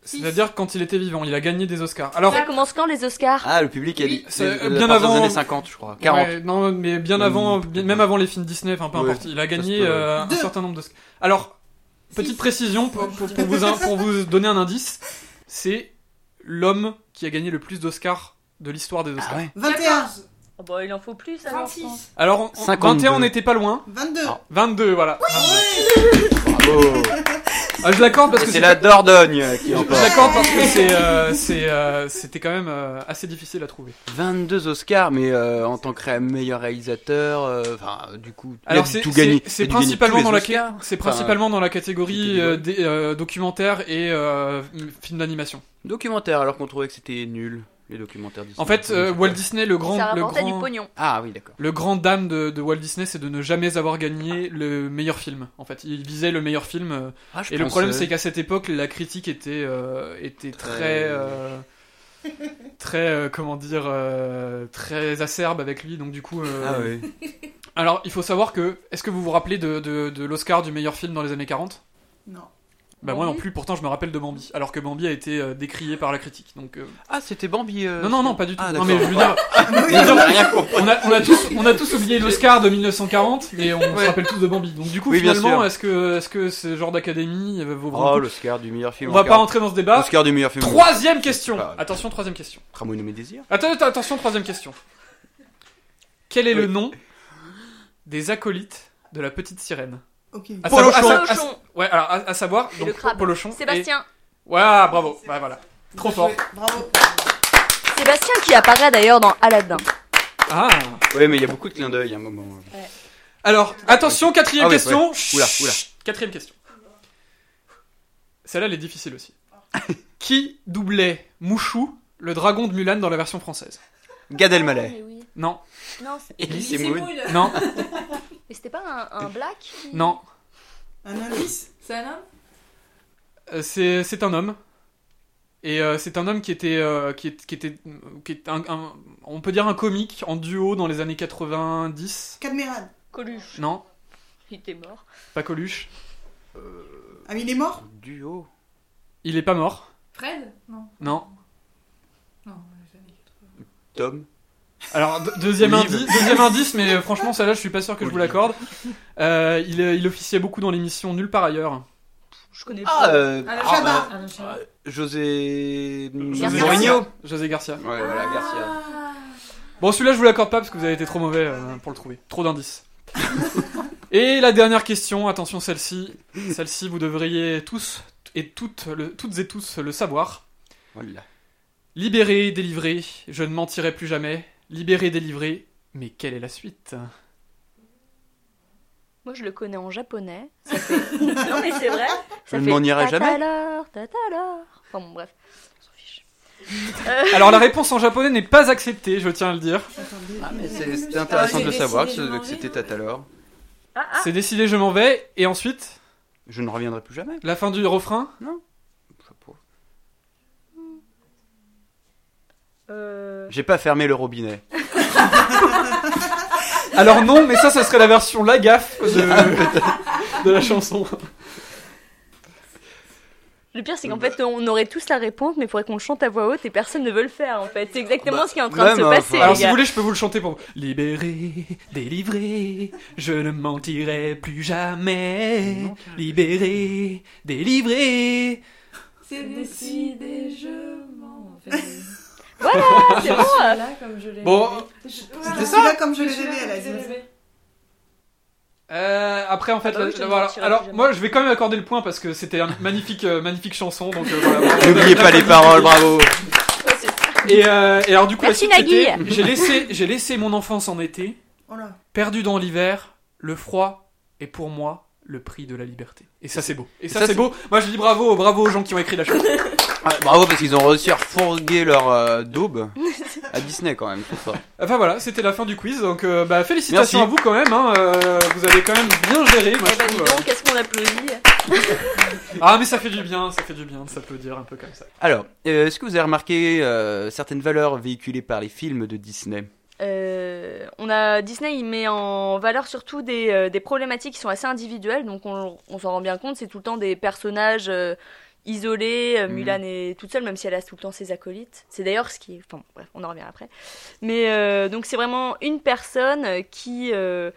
C'est-à-dire quand il était vivant, il a gagné des Oscars. Alors, ça commence quand les Oscars ? Ah, le public a dit euh, bien avant les années cinquante, je crois. quarante. Ouais, non, mais bien avant, bien, même avant les films Disney, enfin peu ouais, importe, il a gagné peut, euh, un certain nombre d'Oscars. Alors, petite six. Précision pour, pour, pour, vous, pour vous donner un indice, c'est l'homme qui a gagné le plus d'Oscars de l'histoire des Oscars. Ah ouais. vingt et un. Oh bah, il en faut plus alors. vingt-six. Alors, on, on, vingt et un, on n'était pas loin. vingt-deux. Ah. vingt-deux, voilà. Oui. vingt-deux. Bravo. Ah, je l'accorde parce que c'est, c'est la Dordogne qui emporte. Je l'accorde parce que c'est, euh, c'est, euh, c'était quand même euh, assez difficile à trouver. vingt-deux Oscars, mais euh, en tant que meilleur réalisateur, euh, du coup, alors c'est, tout c'est, gagné. C'est, c'est principalement dans la c'est principalement dans la catégorie euh, des, euh, documentaire et euh, film d'animation. Documentaire, alors qu'on trouvait que c'était nul. Les documentaires Disney. En fait, euh, Walt Disney, le grand, le grand, du pognon. Ah oui, d'accord. Le grand dame de, de Walt Disney, c'est de ne jamais avoir gagné ah. le meilleur film. En fait, il visait le meilleur film. Ah, et le problème, que... c'est qu'à cette époque, la critique était, euh, était très, très, euh, très euh, comment dire, euh, très acerbe avec lui. Donc du coup, euh, ah oui. Alors, il faut savoir que, est-ce que vous vous rappelez de, de, de l'Oscar du meilleur film dans les années quarante ? Non. Bah Bambi. Moi non plus, pourtant je me rappelle de Bambi, alors que Bambi a été euh, décrié par la critique. Donc euh... ah c'était Bambi. Euh... Non non non pas du tout. Ah, non mais je veux dire, on a on a tous on a tous oublié l'Oscar de mille neuf cent quarante et on ouais. se rappelle tous de Bambi. Donc du coup oui, finalement est-ce que est-ce que ce genre d'académie vaut vraiment oh, l'Oscar du meilleur film. On va pas rentrer dans ce débat. L'Oscar du meilleur film. Troisième question. Ah, attention troisième question. Ramon et mes désirs. Attends attention troisième question. Quel est oui. le nom des acolytes de la Petite Sirène? Okay. À Polochon. Savoir, à, Polochon. À, ouais, alors à, à savoir donc, et le crabe. Polochon Sébastien. Et... Ouais, bravo. Bah, voilà. Trop fort. Bravo. Sébastien qui apparaît d'ailleurs dans Aladdin. Ah. Ouais, mais il y a beaucoup de clins d'œil à un moment. Ouais. Alors, attention, quatrième ah, question. Ouais, ouais. Oula, oula. Quatrième question. Celle-là, elle est difficile aussi. Qui doublait Mouchou, le dragon de Mulan dans la version française? Gad Elmaleh. Oh, oui. Non. Non. Elie Semoun. Non. Mais c'était pas un, un black qui... Non. Un indice ? C'est un homme ? euh, c'est, c'est un homme. Et euh, c'est un homme qui était, euh, qui, est, qui était, qui est un, un, on peut dire un comique en duo dans les années quatre-vingt-dix. Cadmerade. Coluche. Non. Il était mort. Pas Coluche. Euh... Ah mais il est mort. Duo. Il est pas mort. Fred. Non. Non. Non. Les années quatre-vingt. Tom. Alors d- deuxième indice, deuxième indice, mais franchement celle-là je suis pas sûr que Olive. Je vous l'accorde. Euh, il, il officiait beaucoup dans l'émission Nulle part ailleurs. Je connais ah, pas. Euh, Alain Chabat. Ah, bah, José... José Mourinho. José Garcia. Ouais, voilà, Garcia. Ah. Bon, celui-là, je vous l'accorde pas parce que vous avez été trop mauvais euh, pour le trouver. Trop d'indices. Et la dernière question, attention celle-ci. Celle-ci, vous devriez tous et toutes, le, toutes et tous le savoir. Voilà. Libéré, délivré, je ne mentirai plus jamais. Libéré, délivré, mais quelle est la suite ? Moi, je le connais en japonais. Ça fait... non, mais c'est vrai. Ça je ne m'en irai jamais. Tatalor, tatalor. Enfin bon, bref. On s'en fiche. Euh... Alors, la réponse en japonais n'est pas acceptée, je tiens à le dire. Attendez, ah, mais c'est, c'était intéressant ah, de le savoir, que c'était tatalor. Ah, ah. C'est décidé, je m'en vais. Et ensuite ? Je ne reviendrai plus jamais. La fin du refrain ? Non. Euh... J'ai pas fermé le robinet. Alors non, mais ça, ça serait la version la gaffe de, de la chanson. Le pire, c'est qu'en fait, on aurait tous la réponse, mais il faudrait qu'on le chante à voix haute et personne ne veut le faire, en fait. C'est exactement bah, ce qui est en train de se enfin. passer, Alors, les gars. Si vous voulez, je peux vous le chanter pour vous. Libéré, délivré, je ne mentirai plus jamais. Libéré, délivré. C'est décidé, je m'en vais. Voilà, c'est bon. Là, comme je l'ai bon, je... voilà. C'était ça. Là, comme je l'ai aimé, elle a dit. Euh, après, en fait, ah, la, la, voilà. Alors, moi, je vais quand même accorder le point parce que c'était une magnifique, euh, magnifique chanson. Donc, euh, voilà. N'oubliez pas les paroles, bravo. Et, euh, et alors, du coup, Merci, la suite, c'était, j'ai laissé, j'ai laissé mon enfance en été, oh là. Perdu dans l'hiver, le froid est pour moi le prix de la liberté. Et ça, c'est beau. Et, et ça, ça, c'est, c'est beau. Moi, je dis bravo, bravo aux gens qui ont écrit la chanson. Ah, bravo parce qu'ils ont réussi à refourguer leur euh, daube à Disney quand même, je trouve ça. Enfin voilà, c'était la fin du quiz, donc euh, bah, félicitations Merci. à vous quand même, hein, euh, vous avez quand même bien géré. Moi, eh ben dis donc, euh... qu'est-ce qu'on applaudit. Ah mais ça fait du bien, ça fait du bien de s'applaudir un peu comme ça. Alors, euh, est-ce que vous avez remarqué euh, certaines valeurs véhiculées par les films de Disney ? Euh, on a Disney, il met en valeur surtout des, euh, des problématiques qui sont assez individuelles, donc on, on s'en rend bien compte, c'est tout le temps des personnages... Euh, isolée, euh, mmh. Mulan est toute seule, même si elle a tout le temps ses acolytes. C'est d'ailleurs ce qui est... Enfin, bref, on en revient après. Mais euh, donc, c'est vraiment une personne qui, euh,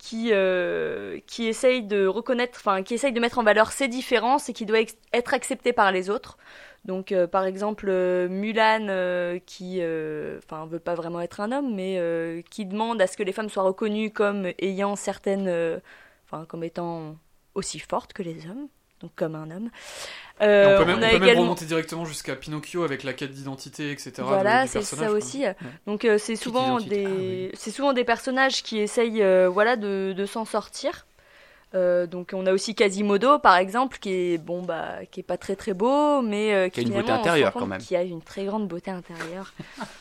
qui, euh, qui essaye de reconnaître, enfin, qui essaye de mettre en valeur ses différences et qui doit ex- être acceptée par les autres. Donc, euh, par exemple, euh, Mulan, euh, qui euh, enfin, veut pas vraiment être un homme, mais euh, qui demande à ce que les femmes soient reconnues comme ayant certaines... Euh, enfin, comme étant aussi fortes que les hommes. Donc comme un homme. Euh, on peut même, on a on peut également... même remonter directement jusqu'à Pinocchio avec la quête d'identité, et cetera. Voilà, c'est ça aussi. Ouais. Donc euh, c'est souvent des, ah, oui. c'est souvent des personnages qui essayent, euh, voilà, de, de s'en sortir. Euh, donc on a aussi Quasimodo par exemple, qui est bon bah, qui est pas très très beau, mais euh, qui, qui a une beauté intérieure quand même. Qui a une très grande beauté intérieure.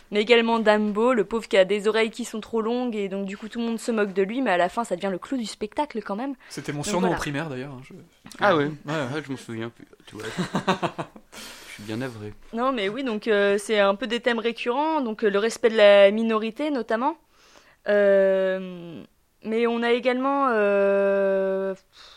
Mais également Dumbo, le pauvre qui a des oreilles qui sont trop longues et donc du coup tout le monde se moque de lui, mais à la fin ça devient le clou du spectacle quand même. C'était mon surnom donc, voilà. Au primaire d'ailleurs. Je... Ah ouais. Ouais, ouais, je m'en souviens plus. Tu vois. Je suis bien navré. Non mais oui, donc euh, c'est un peu des thèmes récurrents, donc euh, le respect de la minorité notamment. Euh... Mais on a également, euh...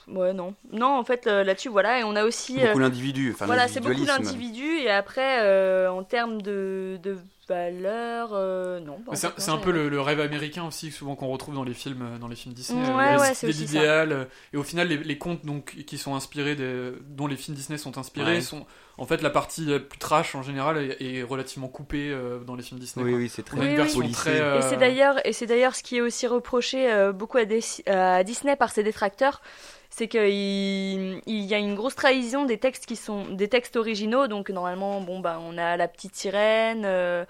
ouais non, non en fait là-dessus voilà et on a aussi beaucoup euh... l'individu, enfin voilà c'est beaucoup l'individu et après euh, en termes de, de valeurs euh... non. Bah, c'est, c'est un peu le, le rêve américain aussi souvent qu'on retrouve dans les films dans les films Disney, ouais, ouais, c'est l'idéal et au final les, les contes donc qui sont inspirés des, dont les films Disney sont inspirés ouais. sont en fait la partie plus trash en général est, est relativement coupée euh, dans les films Disney. Oui, oui c'est très, oui, oui. très euh... et c'est d'ailleurs et c'est d'ailleurs ce qui est aussi reproché euh, beaucoup à, des, à Disney par ses détracteurs. C'est qu'il il y a une grosse trahison des textes qui sont des textes originaux, donc normalement bon bah on a La Petite Sirène, euh,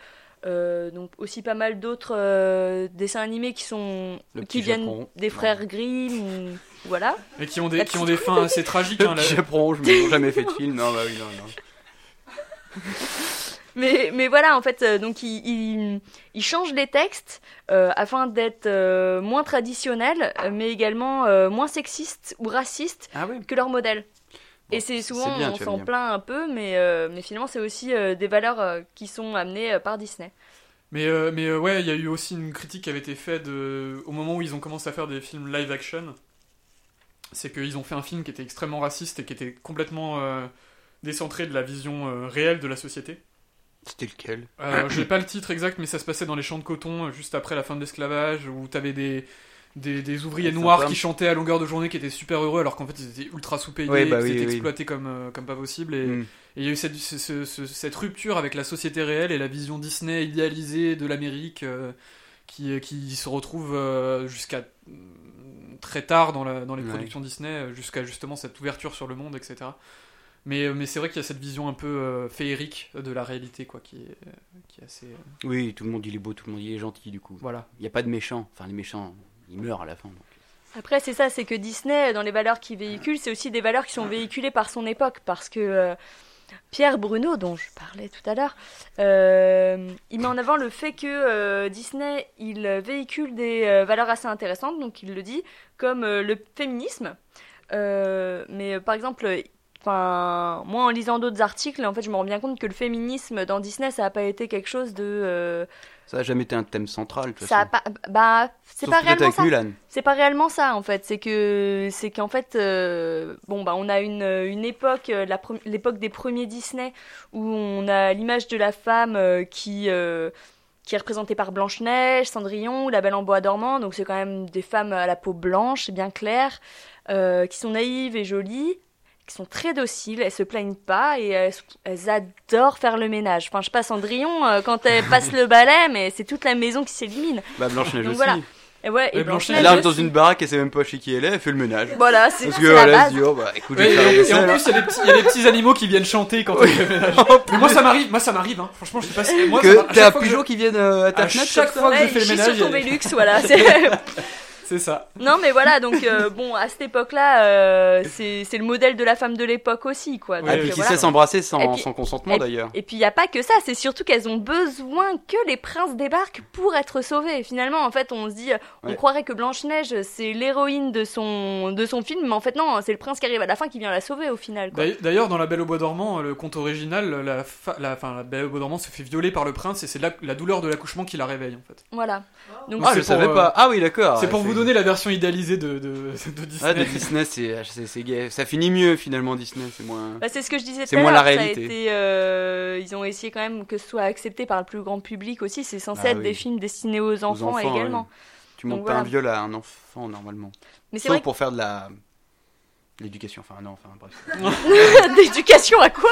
euh, donc aussi pas mal d'autres euh, dessins animés qui sont le qui viennent Japon. Des frères Grimm, voilà. Et qui ont des qui ont des fins assez tragiques. Hein, le petit Japon, je m'ai jamais fait de film, non bah oui non non. Mais, mais voilà, en fait, euh, donc il, il, il change les textes euh, afin d'être euh, moins traditionnels, mais également euh, moins sexistes ou racistes ah oui. que leur modèle. Et c'est souvent, c'est bien, on s'en plaint un peu, mais, euh, mais finalement, c'est aussi euh, des valeurs euh, qui sont amenées euh, par Disney. Mais, euh, mais euh, ouais, il y a eu aussi une critique qui avait été faite de, au moment où ils ont commencé à faire des films live action. C'est qu'ils ont fait un film qui était extrêmement raciste et qui était complètement euh, décentré de la vision euh, réelle de la société. C'était lequel euh, Je n'ai pas le titre exact, mais ça se passait dans les champs de coton, juste après la fin de l'esclavage, où tu avais des... Des, des ouvriers c'est noirs sympa. Qui chantaient à longueur de journée, qui étaient super heureux, alors qu'en fait ils étaient ultra sous-payés, ouais, bah, ils oui, étaient oui, exploités oui. Comme, euh, comme pas possible. Et, mm. et il y a eu cette, ce, ce, cette rupture avec la société réelle et la vision Disney idéalisée de l'Amérique euh, qui, qui se retrouve euh, jusqu'à très tard dans, la, dans les productions ouais. Disney, jusqu'à justement cette ouverture sur le monde, et cetera. Mais, mais c'est vrai qu'il y a cette vision un peu euh, féerique de la réalité, quoi, qui est, qui est assez. Euh... Oui, tout le monde il est beau, tout le monde il est gentil, du coup. Voilà. Il n'y a pas de méchants, enfin les méchants. Il meurt à la fin. Donc. Après, c'est ça, c'est que Disney, dans les valeurs qu'il véhicule, c'est aussi des valeurs qui sont véhiculées par son époque. Parce que euh, Pierre Bruno, dont je parlais tout à l'heure, euh, il met en avant le fait que euh, Disney, il véhicule des euh, valeurs assez intéressantes, donc il le dit, comme euh, le féminisme. Euh, mais euh, par exemple... Enfin, moi, en lisant d'autres articles, en fait, je me rends bien compte que le féminisme dans Disney, ça n'a pas été quelque chose de. Euh... Ça n'a jamais été un thème central. De ça a pas. Bah, c'est Sauf pas réellement avec ça. Mulan. C'est pas réellement ça, en fait. C'est que, c'est qu'en fait, euh... bon, bah, on a une une époque, la pre... l'époque des premiers Disney, où on a l'image de la femme euh, qui euh... qui est représentée par Blanche-Neige, Cendrillon, La Belle en bois dormant. Donc, c'est quand même des femmes à la peau blanche, bien claire, euh, qui sont naïves et jolies. Qui sont très dociles, elles se plaignent pas et elles, elles adorent faire le ménage. Enfin, je passe Cendrillon euh, quand elle passe le balai, mais c'est toute la maison qui s'élimine. Bah, Blanche-Neige aussi. Voilà. Et ouais, et Blanche-Neige, elle arrive dans une baraque et sait même pas chez qui elle est, elle fait le ménage. Voilà, c'est, Parce c'est que, la voilà, base. Parce oh, bah, écoute, ouais, et, et en plus, il y, y a des petits animaux qui viennent chanter quand on fait le ménage. Mais moi, ça m'arrive, moi, ça m'arrive, hein. Franchement, je sais pas si... Moi, que t'as Pujol qui viennent euh, à ta fenêtre chaque fois que je fais le ménage. Je suis sur ton Velux, voilà. C'est ça. Non, mais voilà, donc euh, bon, à cette époque-là, euh, c'est, c'est le modèle de la femme de l'époque aussi, quoi. Donc, oui, et puis qui voilà. sait s'embrasser sans, puis, sans consentement, et, d'ailleurs. Et puis, il n'y a pas que ça, c'est surtout qu'elles ont besoin que les princes débarquent pour être sauvées. Finalement, en fait, on se dit, on ouais. croirait que Blanche-Neige, c'est l'héroïne de son, de son film, mais en fait, non, c'est le prince qui arrive à la fin qui vient la sauver, au final, quoi. D'ailleurs, dans La Belle au bois dormant, le conte original, la, fa- la, fin, la Belle au bois dormant se fait violer par le prince, et c'est la, la douleur de l'accouchement qui la réveille, en fait. Voilà. Donc, ah, je ne savais euh, pas. Ah oui, d'accord. C'est ouais, pour c'est... vous donner la version idéalisée de, de, de Disney. Ah, de Disney, c'est, c'est, c'est gay. Ça finit mieux finalement Disney, c'est moins. Bah, c'est ce que je disais tout à l'heure. C'est moins la réalité. Été, euh, ils ont essayé quand même que ce soit accepté par le plus grand public aussi. C'est censé ah, être oui. des films destinés aux enfants, aux enfants également. Oui. Tu montes voilà. pas un viol à un enfant normalement. Mais c'est Sauf vrai pour que... faire de la l'éducation. Enfin non, enfin bref. D'éducation à quoi?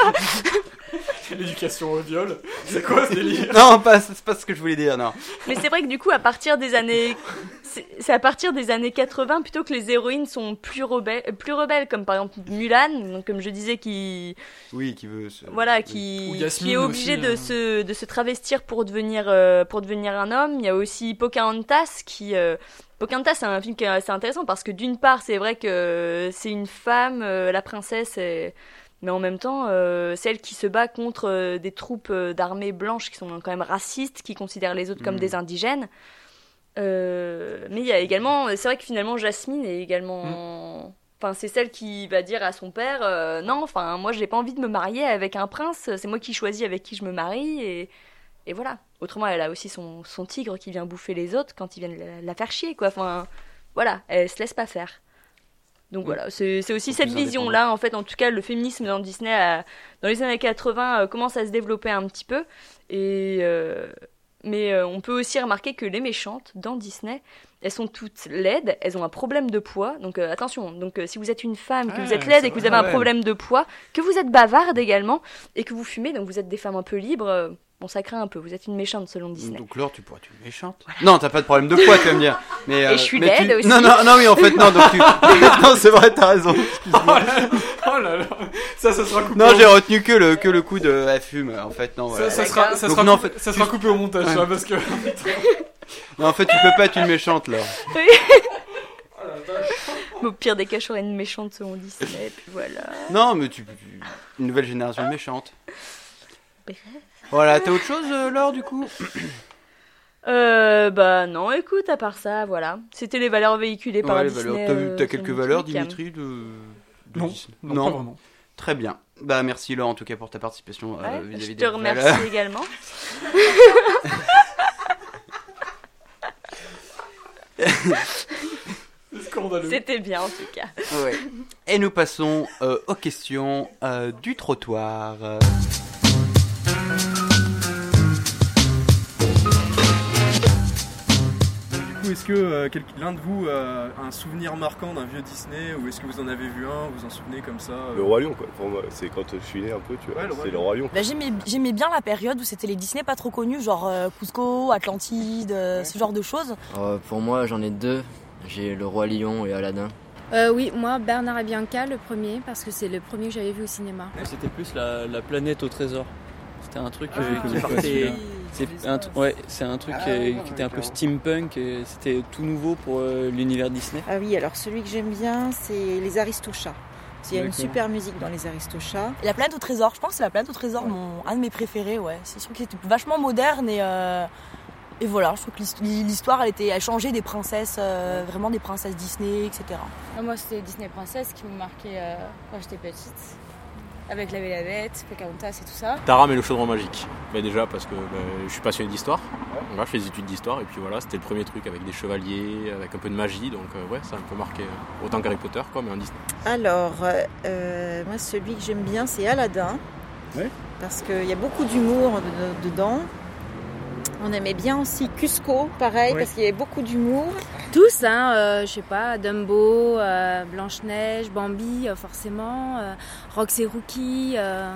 L'éducation au viol, c'est quoi ce délire? Non, pas, c'est pas ce que je voulais dire, non. Mais c'est vrai que du coup, à partir des années, c'est, c'est à partir des années quatre-vingts plutôt que les héroïnes sont plus rebelles, plus rebelles, comme par exemple Mulan, donc comme je disais, qui, oui, qui veut, se... voilà, qui, qui est obligée aussi, de hein. se, de se travestir pour devenir, euh, pour devenir un homme. Il y a aussi Pocahontas qui. Euh, Pocahontas, c'est un film qui est assez intéressant parce que d'une part, c'est vrai que c'est une femme, euh, la princesse est... Mais en même temps, euh, celle qui se bat contre euh, des troupes euh, d'armées blanches qui sont quand même racistes, qui considèrent les autres mmh. comme des indigènes. Euh, mais il y a également... C'est vrai que finalement, Jasmine est également... Mmh. Enfin, c'est celle qui va dire à son père euh, « Non, enfin, moi, j'ai pas envie de me marier avec un prince. C'est moi qui choisis avec qui je me marie. » Et, et voilà. Autrement, elle a aussi son, son tigre qui vient bouffer les autres quand ils viennent la, la faire chier, quoi. Enfin, voilà. Elle se laisse pas faire. Donc oui. voilà, c'est, c'est aussi c'est cette vision-là, en fait, en tout cas, le féminisme dans Disney, a, dans les années quatre-vingts, euh, commence à se développer un petit peu, et, euh, mais euh, on peut aussi remarquer que les méchantes, dans Disney, elles sont toutes laides, elles ont un problème de poids, donc euh, attention, donc euh, si vous êtes une femme, que ah, vous êtes laide et que vous avez un problème de poids, que vous êtes bavarde également, et que vous fumez, donc vous êtes des femmes un peu libres... Euh, Bon, ça craint un peu, vous êtes une méchante selon Disney. Donc Laure, tu pourrais être une méchante. Voilà. Non, t'as pas de problème de poids, tu vas me dire. Mais, euh, et je suis laide tu... aussi. Non, non, non, mais en fait, non, donc tu... non, c'est vrai, t'as raison. Excuse-moi. Oh là là, ça, ça sera coupé. Non, au... j'ai retenu que le, que le coup de elle fume, en fait, non. Voilà. Ça, ça, sera, ça, donc, sera, non, en fait, ça sera coupé au montage, ouais. là, parce que... non, en fait, tu peux pas être une méchante, Laure. Oui. Oh la vache. Au pire des cas, j'aurais une méchante selon Disney, et puis voilà. Non, mais tu... Une nouvelle génération méchante. Bref. Voilà, t'as autre chose, Laure, du coup? Euh, bah non, écoute, à part ça, voilà. C'était les valeurs véhiculées ouais, par les Disney. Valeurs. T'as, euh, t'as quelques valeurs, Dimitri, de, de non, Disney? Non, non, pas vraiment. Très bien. Bah merci Laure en tout cas pour ta participation ouais, euh, vis-à-vis je des. Je te remercie valeurs. Également. C'était bien en tout cas. Ouais. Et nous passons euh, aux questions euh, du trottoir. Du coup, est-ce que euh, quel, l'un de vous euh, a un souvenir marquant d'un vieux Disney ou est-ce que vous en avez vu un, vous en souvenez comme ça euh... Le Roi Lion quoi. Pour moi, c'est quand je suis né un peu, tu vois. Ouais, le c'est le Roi Lion. Bah, j'aimais, j'aimais bien la période où c'était les Disney pas trop connus, genre euh, Cusco, Atlantide, euh, ouais. ce genre de choses. Euh, pour moi, j'en ai deux. J'ai Le Roi Lion et Aladdin. Euh, oui, moi, Bernard et Bianca, le premier, parce que c'est le premier que j'avais vu au cinéma. C'était plus la, la Planète au Trésor. C'était un truc ah, euh, qui partait... C'est, c'est un, ouais, c'est un truc ah, qui, ouais, qui était un peu steampunk, et c'était tout nouveau pour euh, l'univers Disney. Ah oui, alors celui que j'aime bien, c'est les Aristochats. Il y a D'accord. une super musique dans les Aristochats. La Planète au Trésor, je pense que c'est La Planète au Trésor, ouais. mon, un de mes préférés, ouais. C'est sûr qu'il était vachement moderne et... Euh... Et voilà, je trouve que l'histoire, elle, était, elle changeait des princesses, euh, vraiment des princesses Disney, et cetera. Moi, c'était Disney Princesse qui me marquait euh, quand j'étais petite, avec La Belle et la Bête, Pocahontas et tout ça. Taram et le chaudron magique. Mais déjà parce que bah, je suis passionné d'histoire, ouais. Là, je fais des études d'histoire, et puis voilà, c'était le premier truc avec des chevaliers, avec un peu de magie, donc euh, ouais, ça a un peu marqué, euh, autant qu'Harry Potter, quoi, mais en Disney. Alors, euh, moi, celui que j'aime bien, c'est Aladdin, ouais. Parce qu'il y a beaucoup d'humour de, de, dedans. On aimait bien aussi Cusco, pareil, oui. Parce qu'il y avait beaucoup d'humour. Tous, hein, euh, je sais pas, Dumbo, euh, Blanche-Neige, Bambi, euh, forcément, euh, Rox et Rookie. Euh...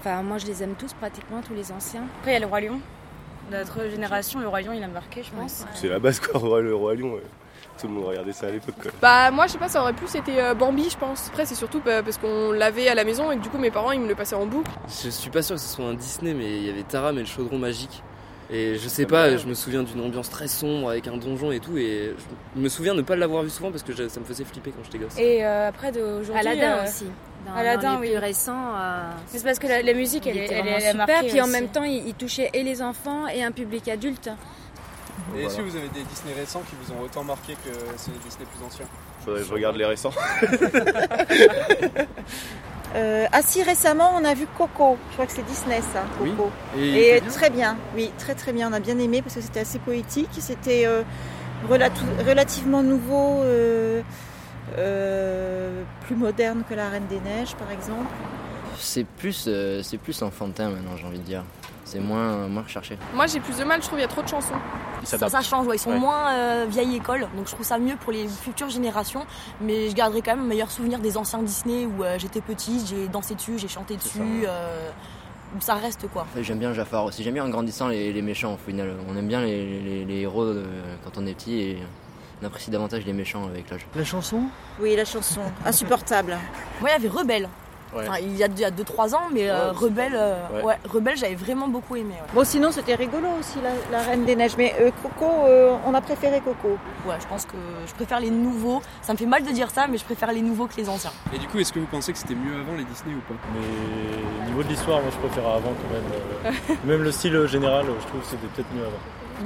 Enfin, moi, je les aime tous, pratiquement, tous les anciens. Après, il y a le Roi Lion. Notre génération, le Roi Lion, il a marqué, je pense. Ouais. C'est la base, quoi, le Roi Lion, ouais. Tout le monde regardait ça à l'époque, quoi. Bah, moi, je sais pas, ça aurait plus été euh, Bambi, je pense. Après, c'est surtout bah, parce qu'on l'avait à la maison et que du coup, mes parents, ils me le passaient en boucle. Je suis pas sûr que ce soit un Disney, mais il y avait Taram et le chaudron magique. Et je sais ça pas, je me souviens d'une ambiance très sombre avec un donjon et tout. Et je me souviens de ne pas l'avoir vu souvent parce que je, ça me faisait flipper quand j'étais gosse. Et euh, après, d'aujourd'hui. Aladdin euh, aussi. Dans, Aladdin, dans les oui. plus récents. Euh, c'est parce que la, la musique, elle, elle, elle est super. Puis aussi. En même temps, il, il touchait et les enfants et un public adulte. Et voilà. Est-ce que vous avez des Disney récents qui vous ont autant marqué que ceux des Disney plus anciens ? Faudrait que je regarde les récents. euh, ah si, récemment, on a vu Coco. Je crois que c'est Disney, ça, Coco. Oui. Et, et bien. Très bien, oui, très très bien. On a bien aimé parce que c'était assez poétique. C'était euh, relati- relativement nouveau, euh, euh, plus moderne que La Reine des Neiges, par exemple. C'est plus, euh, c'est plus enfantin maintenant, j'ai envie de dire. C'est moins, moins recherché. Moi, j'ai plus de mal, je trouve, il y a trop de chansons. Ça, ça change, ouais. Ils sont ouais. moins euh, vieille école, donc je trouve ça mieux pour les futures générations. Mais je garderai quand même un meilleur souvenir des anciens Disney où euh, j'étais petite, j'ai dansé dessus, j'ai chanté dessus. Ça. Euh, ça reste quoi. J'aime bien Jafar aussi. J'aime bien en grandissant les, les méchants au final. On aime bien les, les, les héros euh, quand on est petit et on apprécie davantage les méchants avec l'âge. La chanson ? Oui, la chanson. Insupportable. Moi, il y avait Rebelle. Ouais. Enfin, il y a deux trois ans, mais ouais, euh, Rebelle, euh, ouais. Ouais, Rebelle, j'avais vraiment beaucoup aimé. Ouais. Bon, sinon, c'était rigolo aussi, la, la Reine des Neiges. Mais euh, Coco, euh, on a préféré Coco. Ouais, je pense que je préfère les nouveaux. Ça me fait mal de dire ça, mais je préfère les nouveaux que les anciens. Et du coup, est-ce que vous pensez que c'était mieux avant les Disney ou pas ? Mais au niveau de l'histoire, moi, je préfère avant quand même. Euh, même le style général, je trouve que c'était peut-être mieux avant.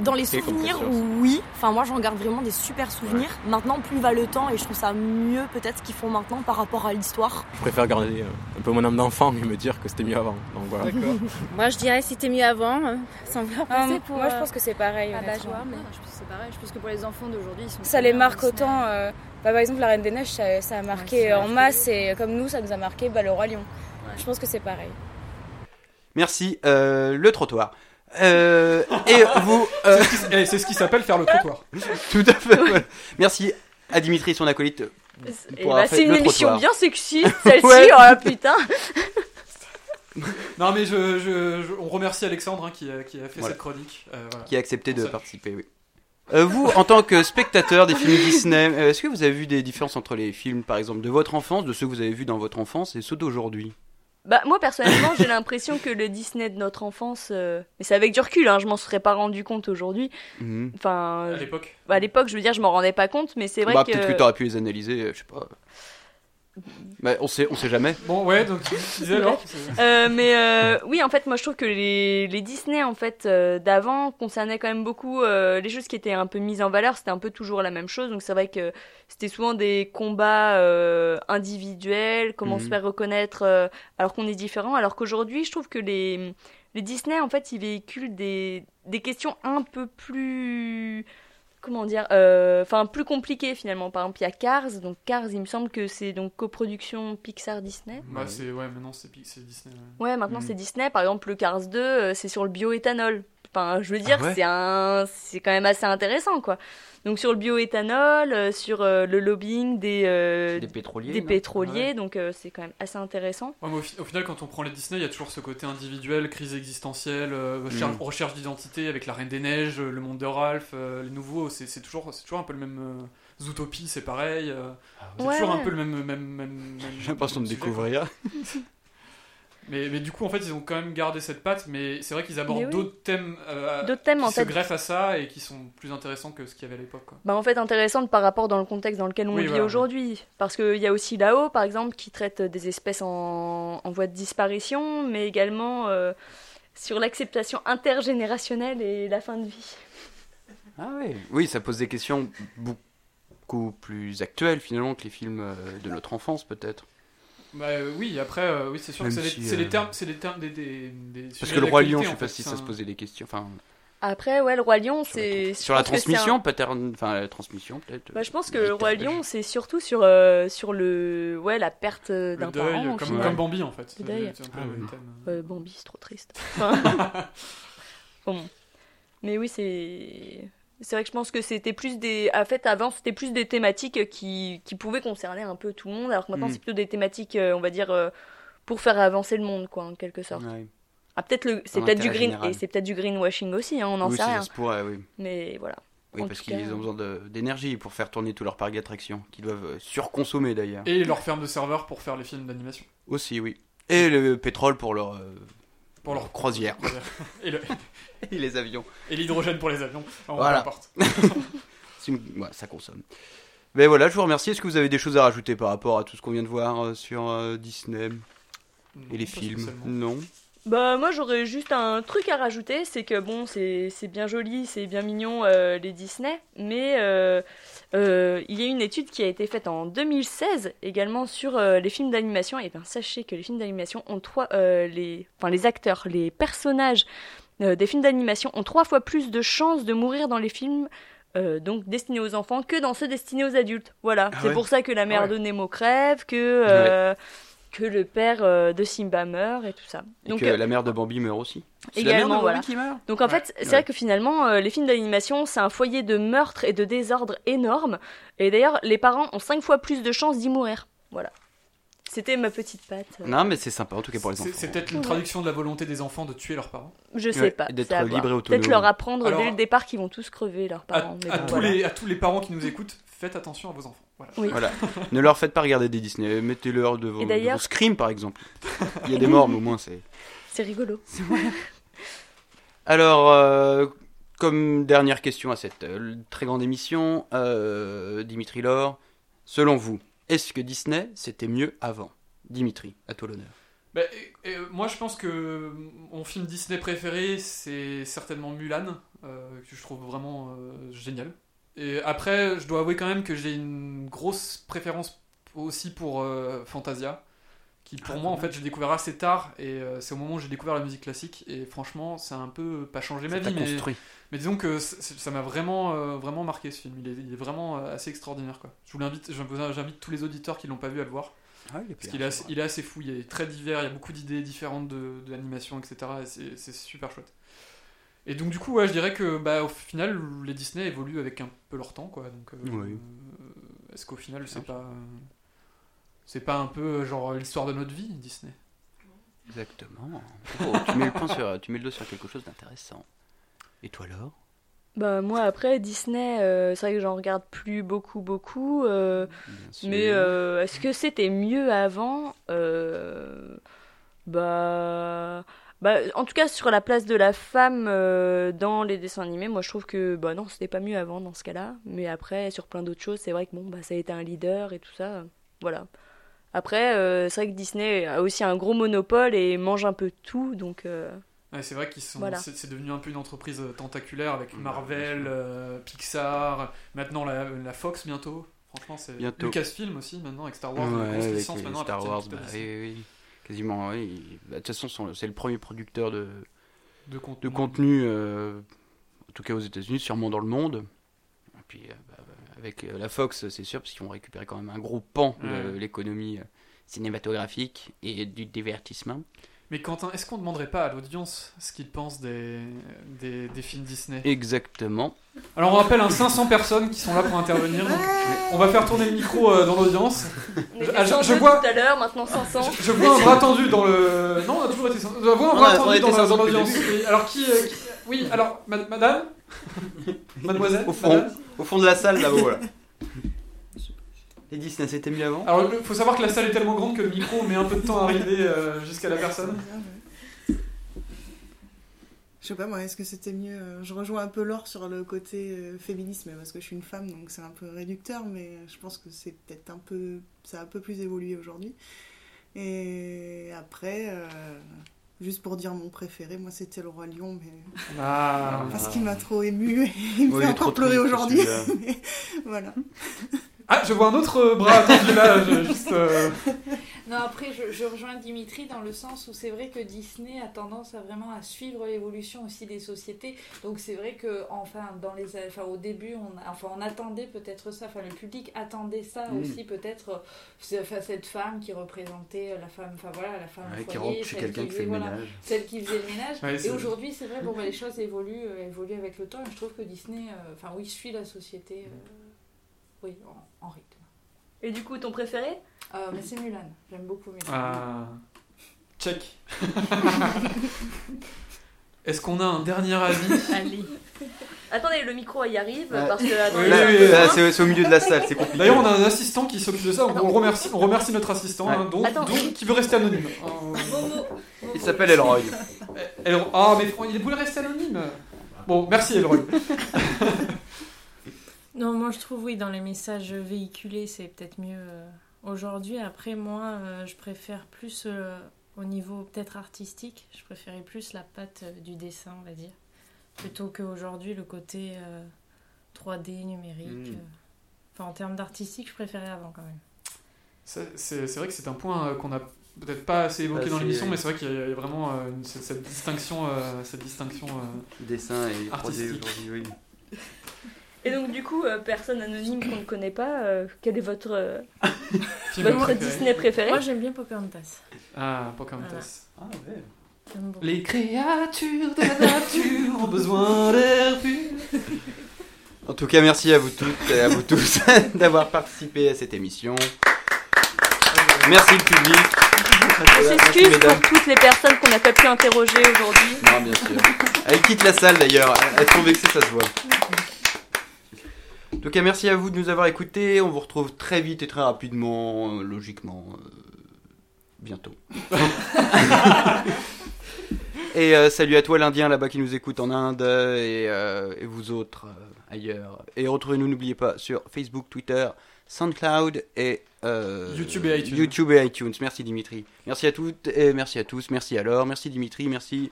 Dans les c'est souvenirs, oui. Enfin, moi, j'en garde vraiment des super souvenirs. Ouais. Maintenant, plus va le temps, et je trouve ça mieux peut-être ce qu'ils font maintenant par rapport à l'histoire. Je préfère garder... Euh... un peu mon âme d'enfant mais me dire que c'était mieux avant. Donc voilà. D'accord. Moi je dirais que c'était mieux avant, hein, sans vouloir passer pour. Moi je pense que c'est pareil. À la joie, mais je pense que c'est pareil. Je pense que pour les enfants d'aujourd'hui, ils sont ça les marque autant. Euh, bah, par exemple, La Reine des Neiges, ça, ça a marqué ouais, en masse et comme nous, ça nous a marqué bah, le Roi Lion. Ouais. Je pense que c'est pareil. Merci. Euh, le trottoir. Euh, et vous. Euh... C'est, ce qui, c'est ce qui s'appelle faire le trottoir. Tout à fait. Ouais. Merci à Dimitri, son acolyte. Et bah, c'est une émission trottoir. Bien sexy, celle-ci, ouais. Oh putain. Non mais je, je, je, on remercie Alexandre hein, qui, a, qui a fait voilà. cette chronique. Euh, voilà. Qui a accepté on de s'en... participer, oui. Euh, vous, en tant que spectateur des films Disney, euh, est-ce que vous avez vu des différences entre les films, par exemple, de votre enfance, de ceux que vous avez vus dans votre enfance et ceux d'aujourd'hui ? Bah moi personnellement j'ai l'impression que le Disney de notre enfance, euh... mais c'est avec du recul, hein, je m'en serais pas rendu compte aujourd'hui. Mmh. Enfin, euh... à l'époque. Bah, à l'époque je veux dire je m'en rendais pas compte, mais c'est vrai bah, que. Peut-être que t'aurais pu les analyser, je sais pas. Bah, on sait, on sait jamais. Bon, ouais, donc tu disais alors. Euh, mais euh, oui, en fait, moi je trouve que les, les Disney en fait euh, d'avant concernaient quand même beaucoup euh, les choses qui étaient un peu mises en valeur. C'était un peu toujours la même chose. Donc c'est vrai que c'était souvent des combats euh, individuels, comment mmh. se faire reconnaître euh, alors qu'on est différent. Alors qu'aujourd'hui, je trouve que les les Disney en fait, ils véhiculent des des questions un peu plus Comment dire, enfin euh, plus compliqué finalement. Par exemple, il y a Cars, donc Cars, il me semble que c'est donc coproduction Pixar Disney. Bah c'est ouais, maintenant c'est, c'est Disney. Ouais, ouais maintenant mm. c'est Disney. Par exemple, le Cars deux, c'est sur le bioéthanol. Enfin, je veux dire, ah ouais c'est un, c'est quand même assez intéressant quoi. Donc sur le bioéthanol, sur euh, le lobbying des euh, des pétroliers, des pétroliers ouais. donc euh, c'est quand même assez intéressant. Ouais, mais au, fi- au final, quand on prend les Disney, il y a toujours ce côté individuel, crise existentielle, euh, recherche, mmh. recherche d'identité avec La Reine des Neiges, le monde de Ralph, euh, les nouveaux, c'est, c'est toujours c'est toujours un peu le même. Euh... Zootopie, c'est pareil. Euh, ah ouais. C'est ouais. toujours un peu le même même même. même J'ai l'impression de découvrir. Mais, mais du coup, en fait, ils ont quand même gardé cette patte, mais c'est vrai qu'ils abordent oui. d'autres thèmes, euh, d'autres thèmes qui en se fait. greffent à ça et qui sont plus intéressants que ce qu'il y avait à l'époque. Quoi. Bah en fait, intéressantes par rapport dans le contexte dans lequel on oui, vit voilà, aujourd'hui. Ouais. Parce qu'il y a aussi là-haut, par exemple, qui traite des espèces en, en voie de disparition, mais également euh, sur l'acceptation intergénérationnelle et la fin de vie. Ah oui, oui ça pose des questions beaucoup plus actuelles, finalement, que les films de notre enfance, peut-être. Bah euh, oui, après, euh, oui, c'est sûr Même que c'est, si, les, c'est euh... les termes, c'est les termes des, des, des Parce que le Roi Lion, je sais pas si ça un... se posait des questions. Enfin. Après, ouais, le Roi Lion, sur c'est sur la transmission, un... paterne... enfin la transmission peut-être. Bah, je pense que le Roi Lion, c'est surtout sur euh, sur le, ouais, la perte le d'un deuil, parent. Comme, ouais. comme Bambi en fait. Le deuil. C'est un peu ah, le oui. thème. Euh, Bambi, c'est trop triste. Enfin... bon, mais oui, c'est. C'est vrai que je pense que c'était plus des... En fait, avant, c'était plus des thématiques qui, qui pouvaient concerner un peu tout le monde, alors que maintenant, mmh. c'est plutôt des thématiques, on va dire, pour faire avancer le monde, quoi, en quelque sorte. Ouais. Ah, peut-être le... C'est peut-être du green... Et c'est peut-être du greenwashing aussi, hein, on en oui, sait rien. Ça se pourrait, oui. Mais voilà. Oui, en parce qu'ils cas... ont besoin de, d'énergie pour faire tourner tous leurs parcs d'attractions, qu'ils doivent surconsommer, d'ailleurs. Et leur ferme de serveurs pour faire les films d'animation. Aussi, oui. Et le pétrole pour leur... Euh... Pour leur croisière. Et, le... et les avions. Et l'hydrogène pour les avions. Enfin, voilà. C'est une... ouais, ça consomme. Mais voilà, je vous remercie. Est-ce que vous avez des choses à rajouter par rapport à tout ce qu'on vient de voir sur Disney non, et les films ? Non. Bah moi j'aurais juste un truc à rajouter, c'est que bon c'est c'est bien joli, c'est bien mignon euh, les Disney, mais euh, euh, il y a une étude qui a été faite en deux mille seize également sur euh, les films d'animation. Et ben sachez que les films d'animation ont trois euh, les enfin les acteurs, les personnages euh, des films d'animation ont trois fois plus de chances de mourir dans les films euh, donc destinés aux enfants que dans ceux destinés aux adultes. Voilà, ah c'est ouais. pour ça que la mère ah ouais. de Nemo crève, que euh, ouais. que le père euh, de Simba meurt et tout ça. Et donc que euh, la mère de Bambi meurt aussi. C'est également, la mère de voilà. Bambi qui meurt. Donc en ouais, fait, c'est ouais. vrai que finalement, euh, les films d'animation, c'est un foyer de meurtre et de désordre énorme. Et d'ailleurs, les parents ont cinq fois plus de chances d'y mourir. Voilà. C'était ma petite patte. Euh... Non, mais c'est sympa, en tout cas pour les c'est, enfants. C'est peut-être une traduction ouais. de la volonté des enfants de tuer leurs parents. Je sais ouais, pas. D'être libre et autonome. Peut-être leur apprendre Alors, dès le départ qu'ils vont tous crever, leurs parents. À, mais à, bon, tous voilà. les, à tous les parents qui nous écoutent, faites attention à vos enfants. Voilà. Oui. voilà. Ne leur faites pas regarder des Disney. Mettez-leur de vos, de vos screams, par exemple. Il y a des morts, mais au moins, c'est... C'est rigolo. C'est Alors, euh, comme dernière question à cette euh, très grande émission, euh, Dimitri Laure, selon vous, est-ce que Disney, c'était mieux avant ? Dimitri, à toi l'honneur. Bah, et, et, moi, je pense que mon film Disney préféré, c'est certainement Mulan, euh, que je trouve vraiment euh, génial. Et après, je dois avouer quand même que j'ai une grosse préférence aussi pour euh, Fantasia, qui pour ah, moi, en fait, j'ai découvert assez tard, et euh, c'est au moment où j'ai découvert la musique classique, et franchement, ça a un peu pas changé ma vie, mais, mais disons que ça m'a vraiment, euh, vraiment marqué ce film, il est, il est vraiment euh, assez extraordinaire, quoi. Je vous l'invite, j'invite tous les auditeurs qui l'ont pas vu à le voir, ah, il parce qu'il est assez, il est assez fou, il est très divers, il y a beaucoup d'idées différentes de, de l'animation, et cetera, et c'est, c'est super chouette. Et donc du coup ouais, je dirais que bah au final les Disney évoluent avec un peu leur temps quoi donc euh, oui. euh, est-ce qu'au final c'est pas euh, c'est pas un peu genre l'histoire de notre vie Disney. Exactement. Oh, tu mets le point sur tu mets le dos sur quelque chose d'intéressant. Et toi alors ? Bah moi après Disney euh, c'est vrai que j'en regarde plus beaucoup beaucoup euh, mais euh, est-ce que c'était mieux avant euh, bah Bah, en tout cas, sur la place de la femme euh, dans les dessins animés, moi je trouve que bah non, c'était pas mieux avant dans ce cas-là. Mais après, sur plein d'autres choses, c'est vrai que bon, bah ça a été un leader et tout ça. Euh, voilà. Après, euh, c'est vrai que Disney a aussi un gros monopole et mange un peu tout, donc... Euh... Ouais, c'est vrai qu'ils sont, voilà. c'est, c'est devenu un peu une entreprise tentaculaire avec Marvel, euh, Pixar, maintenant la, la Fox bientôt. Franchement, c'est bientôt. Lucasfilm aussi maintenant avec Star Wars. Ouais, avec les licences maintenant Star Wars, bah, oui, oui, quasiment. Oui. Bah, de toute façon, c'est le premier producteur de, de contenu, de contenu euh, en tout cas aux États-Unis, sûrement dans le monde. Et puis euh, bah, avec la Fox, c'est sûr, parce qu'ils vont récupérer quand même un gros pan ouais. de l'économie cinématographique et du divertissement. Mais Quentin, est-ce qu'on ne demanderait pas à l'audience ce qu'ils pensent des, des, des films Disney ? Exactement. Alors on rappelle hein, cinq cents personnes qui sont là pour intervenir. Donc on va faire tourner le micro euh, dans l'audience. On était je, je vois tout à l'heure, maintenant cinq cents. Je, je vois un bras tendu dans le... Non, on a toujours été... Je vois un bras tendu dans, dans, dans l'audience. Et alors qui, euh, qui... Oui, alors, ma- madame Mademoiselle au fond, madame au fond de la salle, là-haut, voilà. Les Disney, c'était mieux avant. Alors, il faut savoir que la salle est tellement grande que le micro met un peu de temps à arriver euh, jusqu'à la personne. Je sais pas, moi, est-ce que c'était mieux ? Je rejoins un peu Laure sur le côté euh, féminisme, parce que je suis une femme, donc c'est un peu réducteur, mais je pense que c'est peut-être un peu... Ça a un peu plus évolué aujourd'hui. Et après... Euh... Juste pour dire mon préféré, moi c'était Le Roi Lion, mais ah, parce qu'il m'a trop ému et il me ouais, fait encore pleurer aujourd'hui. Mais voilà. Ah, je vois un autre bras attendu là, juste. Euh... Non, après je, je rejoins Dimitri dans le sens où c'est vrai que Disney a tendance à vraiment à suivre l'évolution aussi des sociétés. Donc c'est vrai que enfin dans les, enfin au début on, enfin on attendait peut-être ça, enfin le public attendait ça mmh. aussi peut-être, enfin cette femme qui représentait la femme, enfin voilà la femme ouais, foyer, qui celle, qui faisait, voilà, celle qui faisait le ménage. Ouais, et vrai. Aujourd'hui c'est vrai bon bah, les choses évoluent, euh, évoluent avec le temps. Et je trouve que Disney, euh, enfin oui suit la société, euh, oui en, en rythme. Et du coup ton préféré? Euh, mais c'est Mulan, j'aime beaucoup Mulan. Ah, check. Est-ce qu'on a un dernier avis ? Allez. Attendez, le micro y arrive ah. parce que attendez, là, oui, oui, là, c'est, c'est au milieu de la salle, c'est compliqué. D'ailleurs, on a un assistant qui s'occupe de ça. On, on remercie, on remercie notre assistant, ouais. hein, donc, donc qui veut rester anonyme. Euh... Momo. Il s'appelle Elroy. El... Ah, mais il voulait rester anonyme. Bon, merci Elroy. Non, moi je trouve oui, dans les messages véhiculés, c'est peut-être mieux. Euh... Aujourd'hui, après, moi, euh, je préfère plus, euh, au niveau peut-être artistique, je préférais plus la patte euh, du dessin, on va dire, plutôt qu'aujourd'hui le côté euh, trois D, numérique. Mmh. Enfin, en termes d'artistique, je préférais avant, quand même. Ça, c'est, c'est vrai que c'est un point euh, qu'on n'a peut-être pas assez évoqué bah, dans l'émission, mais c'est vrai qu'il y a, y a vraiment euh, une, cette, cette distinction, euh, cette distinction euh, dessin et artistique. trois D aujourd'hui, oui. Et donc du coup, euh, personne anonyme qu'on ne connaît pas, euh, quel est votre, euh, votre préféré. Disney préféré ? Moi j'aime bien Pocahontas. Ah, Pocahontas. Voilà. Ah ouais. Bon. Les créatures de la nature ont besoin d'air pur. En tout cas, merci à vous toutes et à vous tous d'avoir participé à cette émission. Merci le public. On s'excuse voilà, pour toutes les personnes qu'on n'a pas pu interroger aujourd'hui. Non, bien sûr. Elles quittent la salle d'ailleurs, elles sont vexées, ça se voit. En tout cas, merci à vous de nous avoir écoutés. On vous retrouve très vite et très rapidement, logiquement, euh, bientôt. Et euh, salut à toi l'Indien là-bas qui nous écoute en Inde et, euh, et vous autres euh, ailleurs. Et retrouvez-nous, n'oubliez pas, sur Facebook, Twitter, SoundCloud et, euh, YouTube, et iTunes. YouTube et iTunes. Merci Dimitri. Merci à toutes et merci à tous. Merci à Laure. Merci Dimitri. Merci...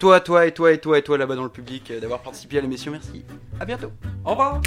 Toi, toi et toi et toi et toi là-bas dans le public d'avoir participé à l'émission, merci. À bientôt. Au revoir.